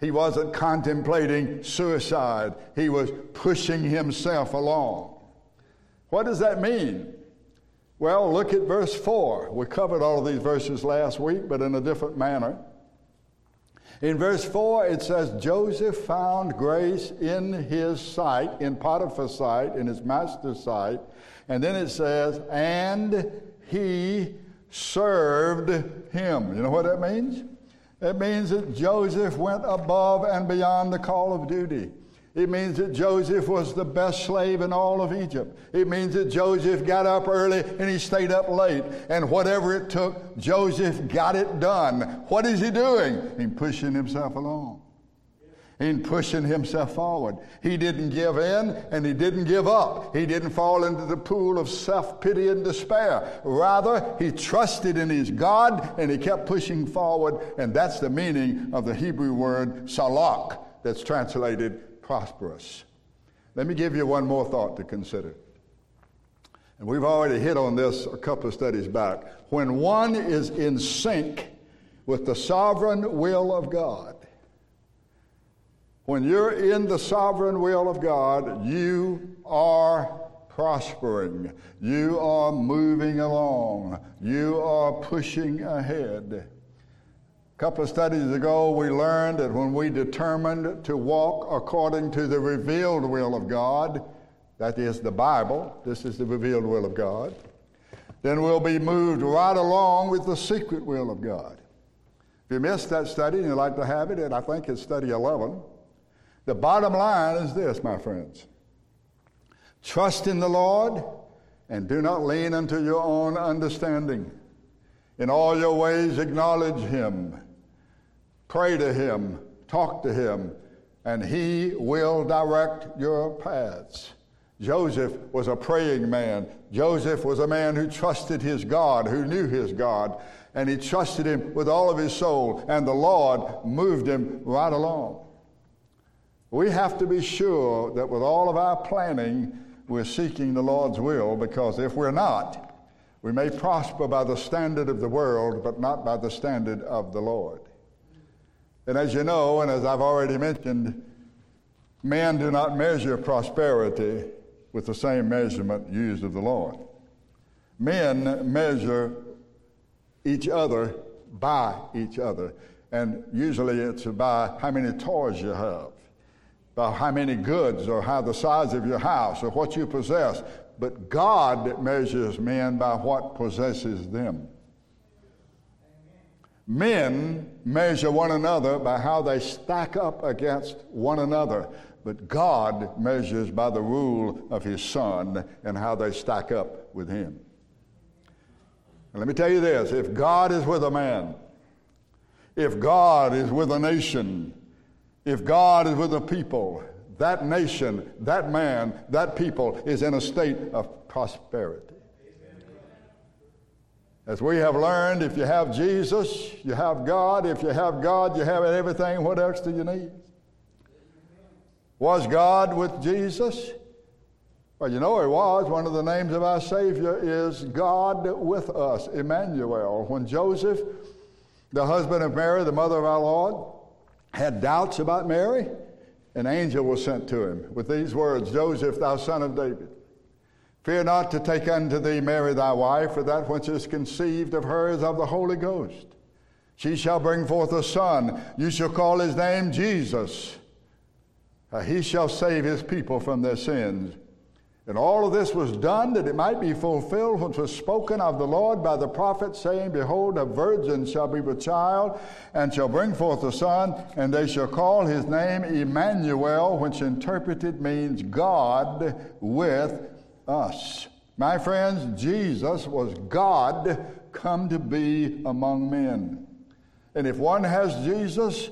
He wasn't contemplating suicide. He was pushing himself along. What does that mean? Well, look at verse four. We covered all of these verses last week, but in a different manner. In verse four, it says, Joseph found grace in his sight, in Potiphar's sight, in his master's sight. And then it says, and he served him. You know what that means? It means that Joseph went above and beyond the call of duty. It means that Joseph was the best slave in all of Egypt. It means that Joseph got up early and he stayed up late. And whatever it took, Joseph got it done. What is he doing? He's pushing himself along. In pushing himself forward. He didn't give in and he didn't give up. He didn't fall into the pool of self-pity and despair. Rather, he trusted in his God and he kept pushing forward, and that's the meaning of the Hebrew word salak, that's translated prosperous. Let me give you one more thought to consider. And we've already hit on this a couple of studies back. When one is in sync with the sovereign will of God, When you're in the sovereign will of God, you are prospering. You are moving along. You are pushing ahead. A couple of studies ago, we learned that when we determined to walk according to the revealed will of God, that is the Bible, this is the revealed will of God, then we'll be moved right along with the secret will of God. If you missed that study and you'd like to have it, and I think it's study eleven, the bottom line is this, my friends. Trust in the Lord and do not lean unto your own understanding. In all your ways acknowledge him. Pray to him. Talk to him. And he will direct your paths. Joseph was a praying man. Joseph was a man who trusted his God, who knew his God. And he trusted him with all of his soul. And the Lord moved him right along. We have to be sure that with all of our planning, we're seeking the Lord's will, because if we're not, we may prosper by the standard of the world, but not by the standard of the Lord. And as you know, and as I've already mentioned, men do not measure prosperity with the same measurement used of the Lord. Men measure each other by each other, and usually it's by how many toys you have, by how many goods, or how the size of your house, or what you possess. But God measures men by what possesses them. Amen. Men measure one another by how they stack up against one another. but God measures by the rule of his Son and how they stack up with him. And let me tell you this, if God is with a man, if God is with a nation, if God is with a people, that nation, that man, that people is in a state of prosperity. As we have learned, if you have Jesus, you have God. If you have God, you have everything. What else do you need? Was God with Jesus? Well, you know he was. One of the names of our Savior is God with us, Emmanuel. When Joseph, the husband of Mary, the mother of our Lord, had doubts about Mary, an angel was sent to him with these words, Joseph, thou son of David, fear not to take unto thee Mary thy wife, for that which is conceived of her is of the Holy Ghost. She shall bring forth a son. You shall call his name Jesus. Uh, he shall save his people from their sins. And all of this was done that it might be fulfilled which was spoken of the Lord by the prophet, saying, behold, a virgin shall be with child, and shall bring forth a son, and they shall call his name Emmanuel, which interpreted means God with us. My friends, Jesus was God come to be among men. And if one has Jesus,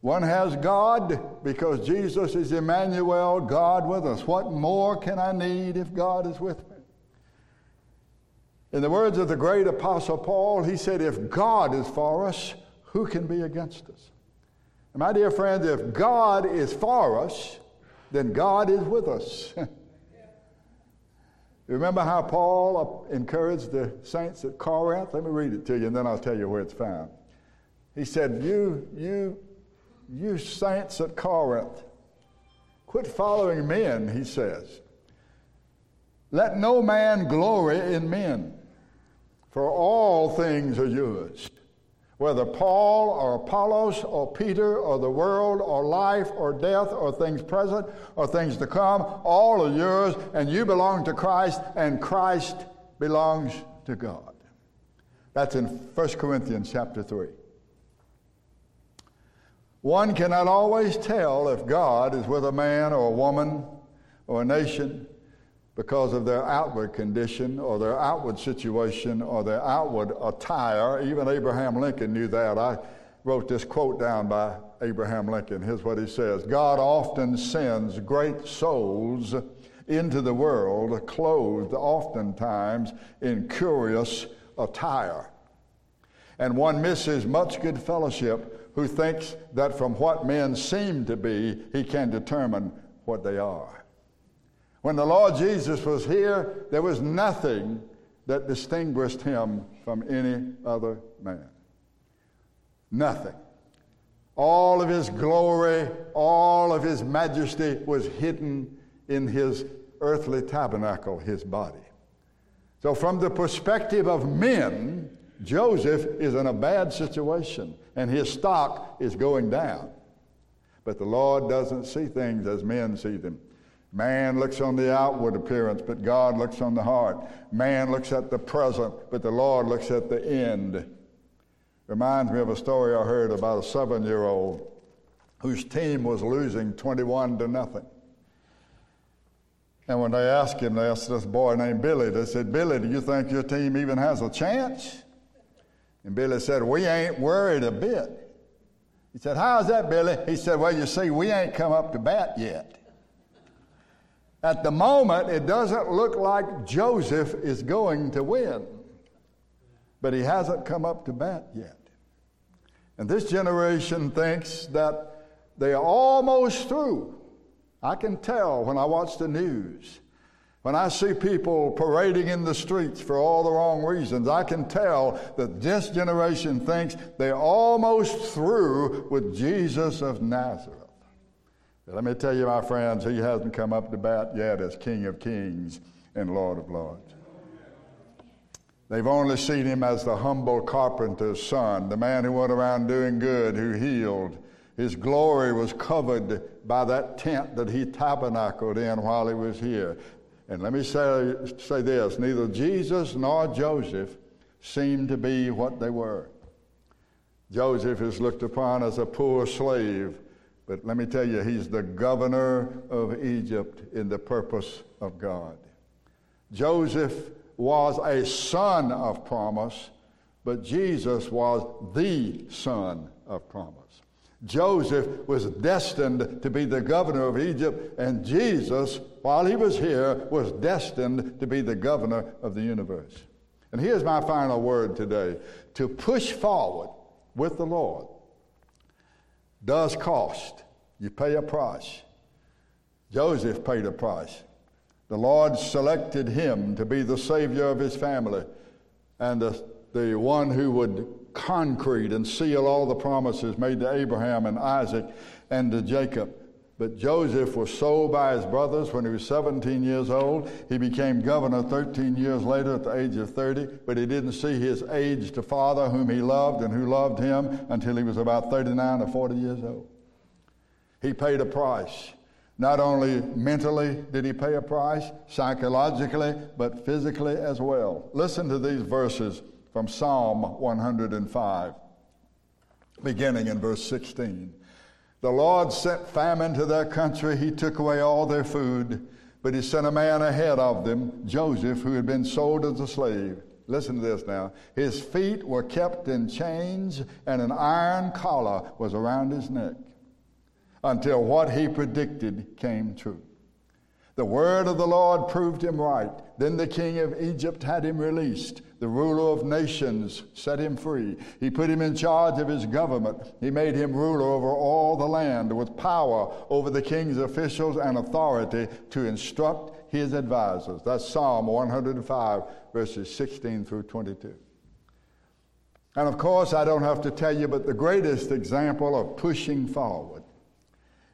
one has God, because Jesus is Emmanuel, God with us. What more can I need if God is with me? In the words of the great apostle Paul, he said, if God is for us, who can be against us? And my dear friends, if God is for us, then God is with us. Remember how Paul encouraged the saints at Corinth? Let me read it to you, and then I'll tell you where it's found. He said, you, you, You saints at Corinth, quit following men, he says. Let no man glory in men, for all things are yours, whether Paul or Apollos or Peter or the world or life or death or things present or things to come, all are yours, and you belong to Christ, and Christ belongs to God. That's in First Corinthians chapter three. One cannot always tell if God is with a man or a woman or a nation because of their outward condition or their outward situation or their outward attire. Even Abraham Lincoln knew that. I wrote this quote down by Abraham Lincoln. Here's what he says. God often sends great souls into the world clothed oftentimes in curious attire. And one misses much good fellowship who thinks that from what men seem to be, he can determine what they are. When the Lord Jesus was here, there was nothing that distinguished him from any other man. Nothing. All of his glory, all of his majesty was hidden in his earthly tabernacle, his body. So from the perspective of men, Joseph is in a bad situation, and his stock is going down. But the Lord doesn't see things as men see them. Man looks on the outward appearance, but God looks on the heart. Man looks at the present, but the Lord looks at the end. Reminds me of a story I heard about a seven-year-old whose team was losing twenty-one to nothing. And when they asked him, they asked this boy named Billy, they said, Billy, do you think your team even has a chance? And Billy said, we ain't worried a bit. He said, how's that, Billy? He said, well, you see, we ain't come up to bat yet. At the moment, it doesn't look like Joseph is going to win, but he hasn't come up to bat yet. And this generation thinks that they are almost through. I can tell when I watch the news. When I see people parading in the streets for all the wrong reasons, I can tell that this generation thinks they're almost through with Jesus of Nazareth. But let me tell you, my friends, he hasn't come up to bat yet as King of Kings and Lord of Lords. They've only seen him as the humble carpenter's son, the man who went around doing good, who healed. His glory was covered by that tent that he tabernacled in while he was here. And let me say, say this, neither Jesus nor Joseph seem to be what they were. Joseph is looked upon as a poor slave But let me tell you, he's the governor of Egypt in the purpose of God. Joseph was a son of promise, but Jesus was the son of promise. Joseph was destined to be the governor of Egypt, and Jesus, while he was here, was destined to be the governor of the universe. And here's my final word today. To push forward with the Lord does cost. You pay a price. Joseph paid a price. The Lord selected him to be the Savior of his family and the, the one who would concrete and seal all the promises made to Abraham and Isaac and to Jacob. But Joseph was sold by his brothers when he was seventeen years old. He became governor thirteen years later at the age of thirty, but he didn't see his aged father whom he loved and who loved him until he was about thirty-nine or forty years old. He paid a price. Not only mentally did he pay a price, psychologically, but physically as well. Listen to these verses from Psalm one hundred five, beginning in verse sixteen. The Lord sent famine to their country. He took away all their food, but he sent a man ahead of them, Joseph, who had been sold as a slave. Listen to this now. His feet were kept in chains, and an iron collar was around his neck until what he predicted came true. The word of the Lord proved him right. Then the king of Egypt had him released. The ruler of nations set him free. He put him in charge of his government. He made him ruler over all the land with power over the king's officials and authority to instruct his advisors. That's Psalm one hundred five, verses sixteen through twenty-two. And of course, I don't have to tell you, but the greatest example of pushing forward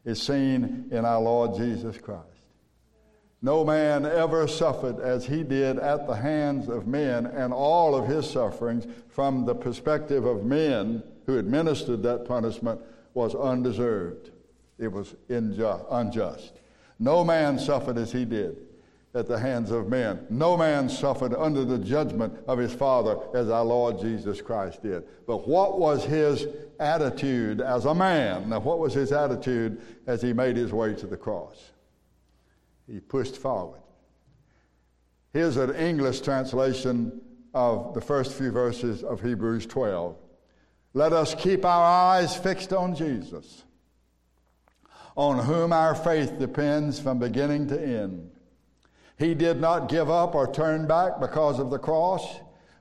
is seen in our Lord Jesus Christ. No man ever suffered as he did at the hands of men, and all of his sufferings from the perspective of men who administered that punishment was undeserved. It was inju- unjust. No man suffered as he did at the hands of men. No man suffered under the judgment of his Father as our Lord Jesus Christ did. But what was his attitude as a man? Now, what was his attitude as he made his way to the cross? He pushed forward. Here's an English translation of the first few verses of Hebrews twelve. Let us keep our eyes fixed on Jesus, on whom our faith depends from beginning to end. He did not give up or turn back because of the cross,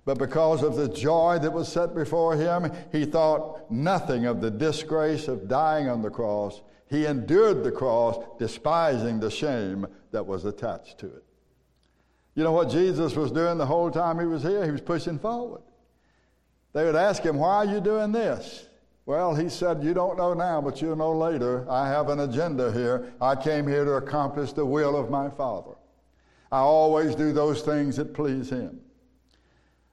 but because of the joy that was set before him, he thought nothing of the disgrace of dying on the cross. He endured the cross, despising the shame that was attached to it. You know what Jesus was doing the whole time he was here? He was pushing forward. They would ask him, why are you doing this? Well, he said, you don't know now, but you'll know later. I have an agenda here. I came here to accomplish the will of my Father. I always do those things that please him.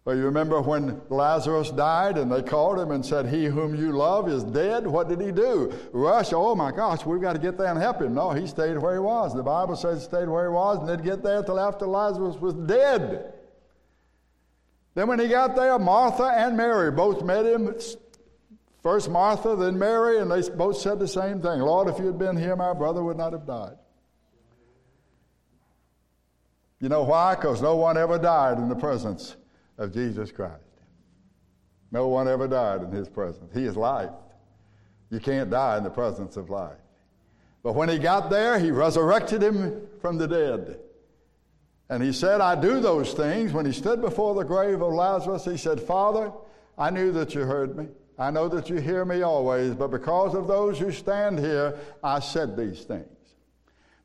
Well, you remember when Lazarus died and they called him and said, he whom you love is dead? What did he do? Rush, oh my gosh, we've got to get there and help him. No, he stayed where he was. The Bible says he stayed where he was and didn't get there until after Lazarus was dead. Then when he got there, Martha and Mary both met him. First Martha, then Mary, and they both said the same thing. Lord, if you had been here, my brother would not have died. You know why? Because no one ever died in the presence of Jesus Christ. No one ever died in his presence. He is life. You can't die in the presence of life. But when he got there, he resurrected him from the dead. And he said, I do those things. When he stood before the grave of Lazarus, he said, Father, I knew that you heard me. I know that you hear me always, but because of those who stand here, I said these things.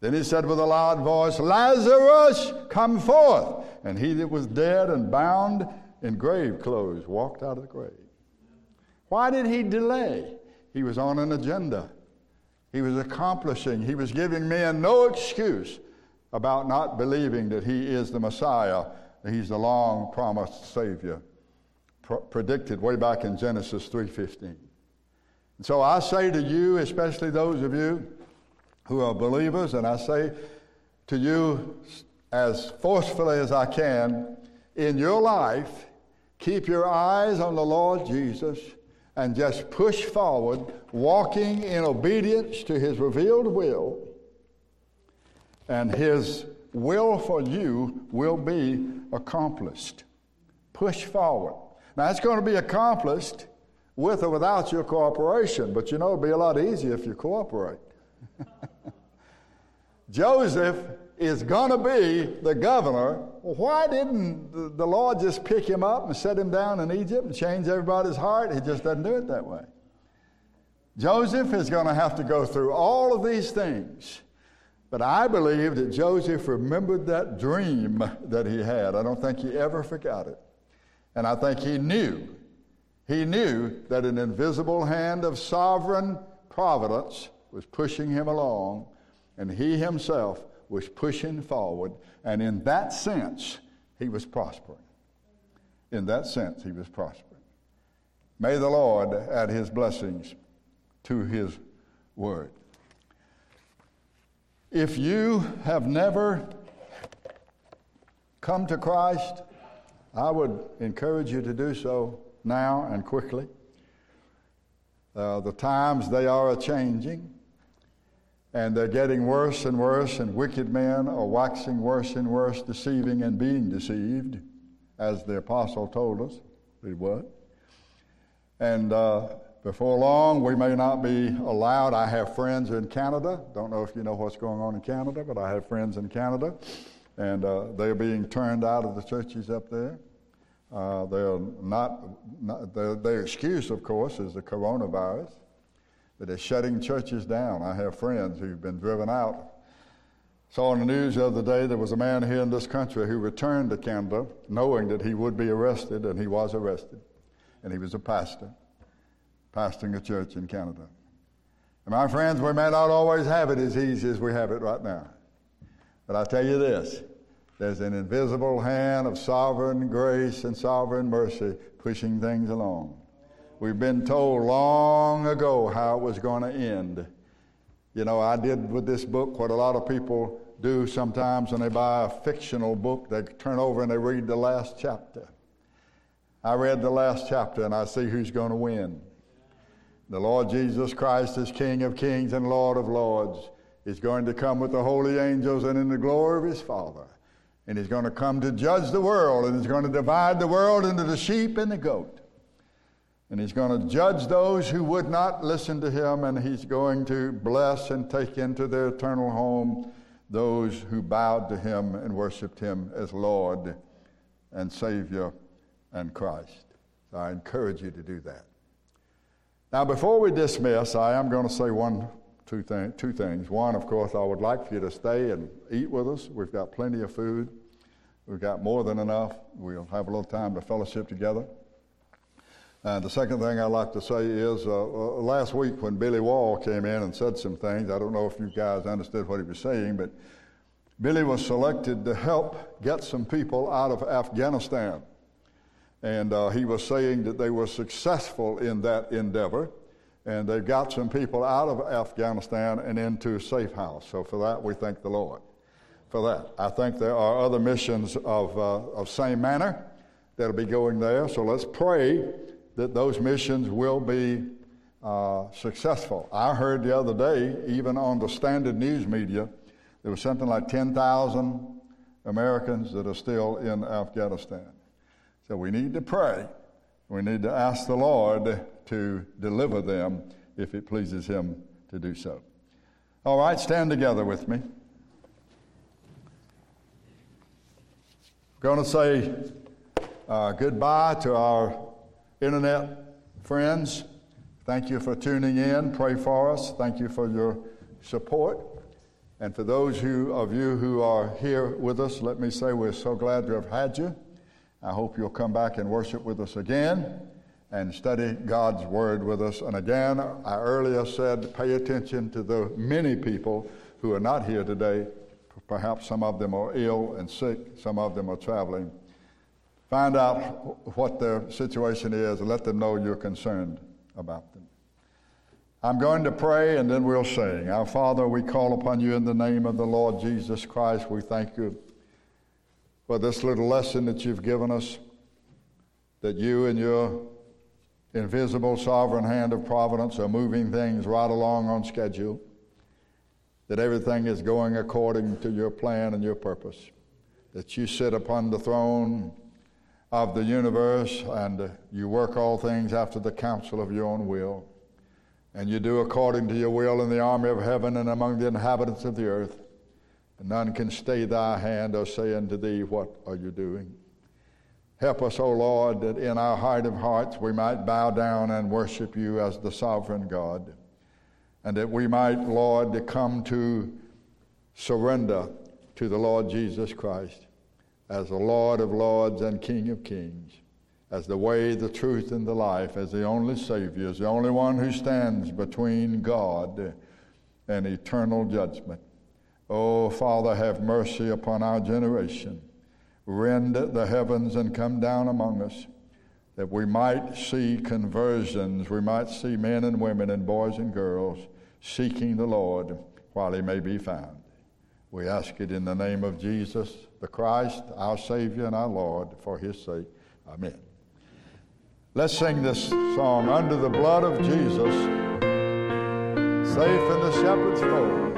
Then he said with a loud voice, Lazarus, come forth. And he that was dead and bound in grave clothes walked out of the grave. Why did he delay? He was on an agenda. He was accomplishing. He was giving men no excuse about not believing that he is the Messiah, that he's the long-promised Savior, pr- predicted way back in Genesis three fifteen. And so I say to you, especially those of you who are believers, and I say to you as forcefully as I can, in your life, keep your eyes on the Lord Jesus, and just push forward, walking in obedience to his revealed will, and his will for you will be accomplished. Push forward. Now, it's going to be accomplished with or without your cooperation, but you know, it'll be a lot easier if you cooperate. Joseph is going to be the governor. Why didn't the Lord just pick him up and set him down in Egypt and change everybody's heart? He just doesn't do it that way. Joseph is going to have to go through all of these things. But I believe that Joseph remembered that dream that he had. I don't think he ever forgot it. And I think he knew, he knew that an invisible hand of sovereign providence was pushing him along, and he himself was pushing forward, and in that sense, he was prospering. In that sense, he was prospering. May the Lord add his blessings to his word. If you have never come to Christ, I would encourage you to do so now and quickly. Uh, the times, they are a-changing, and they're getting worse and worse, and wicked men are waxing worse and worse, deceiving and being deceived, as the apostle told us we would. And uh, before long, we may not be allowed. I have friends in Canada. Don't know if you know what's going on in Canada, but I have friends in Canada. And uh, they're being turned out of the churches up there. Uh, they're not, not they're, their excuse, of course, is the coronavirus. But they're shutting churches down. I have friends who've been driven out. Saw on the news the other day, there was a man here in this country who returned to Canada knowing that he would be arrested, and he was arrested. And he was a pastor, pastoring a church in Canada. And my friends, we may not always have it as easy as we have it right now. But I tell you this, there's an invisible hand of sovereign grace and sovereign mercy pushing things along. We've been told long ago how it was going to end. You know, I did with this book what a lot of people do sometimes when they buy a fictional book. They turn over and they read the last chapter. I read the last chapter, and I see who's going to win. The Lord Jesus Christ is King of Kings and Lord of Lords. He's going to come with the holy angels and in the glory of his Father. And he's going to come to judge the world, and he's going to divide the world into the sheep and the goat. And he's going to judge those who would not listen to him, and he's going to bless and take into their eternal home those who bowed to him and worshiped him as Lord and Savior and Christ. So I encourage you to do that. Now, before we dismiss, I am going to say one Two, thing, two things. One, of course, I would like for you to stay and eat with us. We've got plenty of food. We've got more than enough. We'll have a little time to fellowship together. And the second thing I'd like to say is uh, last week when Billy Wall came in and said some things, I don't know if you guys understood what he was saying, but Billy was selected to help get some people out of Afghanistan. And uh, he was saying that they were successful in that endeavor. And they've got some people out of Afghanistan and into a safe house. So for that, we thank the Lord for that. I think there are other missions of uh, of same manner that will be going there. So let's pray that those missions will be uh, successful. I heard the other day, even on the standard news media, there was something like ten thousand Americans that are still in Afghanistan. So we need to pray. We need to ask the Lord to deliver them if it pleases him to do so. All right, stand together with me. I'm going to say uh, goodbye to our internet friends. Thank you for tuning in. Pray for us. Thank you for your support. And for those who, of you who are here with us, let me say we're so glad to have had you. I hope you'll come back and worship with us again and study God's Word with us. And again, I earlier said, pay attention to the many people who are not here today. Perhaps some of them are ill and sick. Some of them are traveling. Find out what their situation is and let them know you're concerned about them. I'm going to pray, and then we'll sing. Our Father, we call upon you in the name of the Lord Jesus Christ. We thank you for this little lesson that you've given us, that you and your The invisible sovereign hand of providence are moving things right along on schedule, that everything is going according to your plan and your purpose, that you sit upon the throne of the universe and you work all things after the counsel of your own will, and you do according to your will in the army of heaven and among the inhabitants of the earth. And none can stay thy hand or say unto thee, what are you doing? Help us, O Lord, that in our heart of hearts we might bow down and worship you as the sovereign God, and that we might, Lord, to come to surrender to the Lord Jesus Christ as the Lord of lords and King of kings, as the way, the truth, and the life, as the only Savior, as the only one who stands between God and eternal judgment. O Father, have mercy upon our generation. Rend the heavens and come down among us, that we might see conversions, we might see men and women and boys and girls seeking the Lord while he may be found. We ask it in the name of Jesus, the Christ, our Savior and our Lord, for his sake. Amen. Let's sing this song, Under the Blood of Jesus, Safe in the Shepherd's Fold.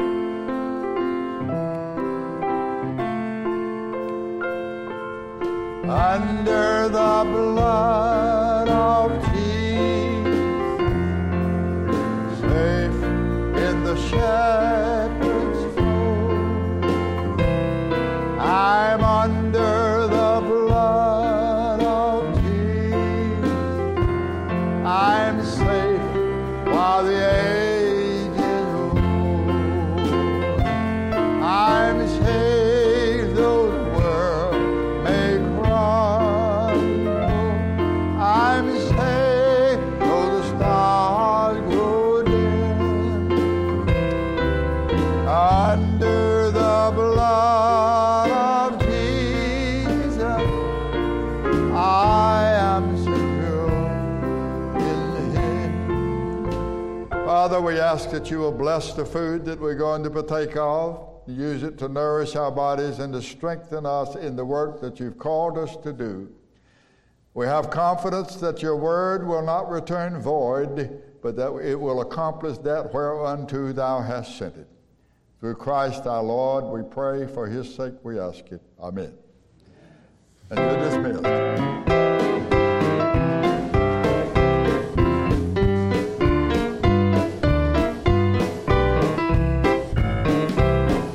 Under the blood of Jesus, safe in the shepherd's fold, I'm under the blood of Jesus, I'm safe while the age is old, I'm safe. Father, we ask that you will bless the food that we're going to partake of, use it to nourish our bodies and to strengthen us in the work that you've called us to do. We have confidence that your word will not return void, but that it will accomplish that whereunto thou hast sent it. Through Christ our Lord, we pray, for his sake we ask it. Amen. And you're dismissed.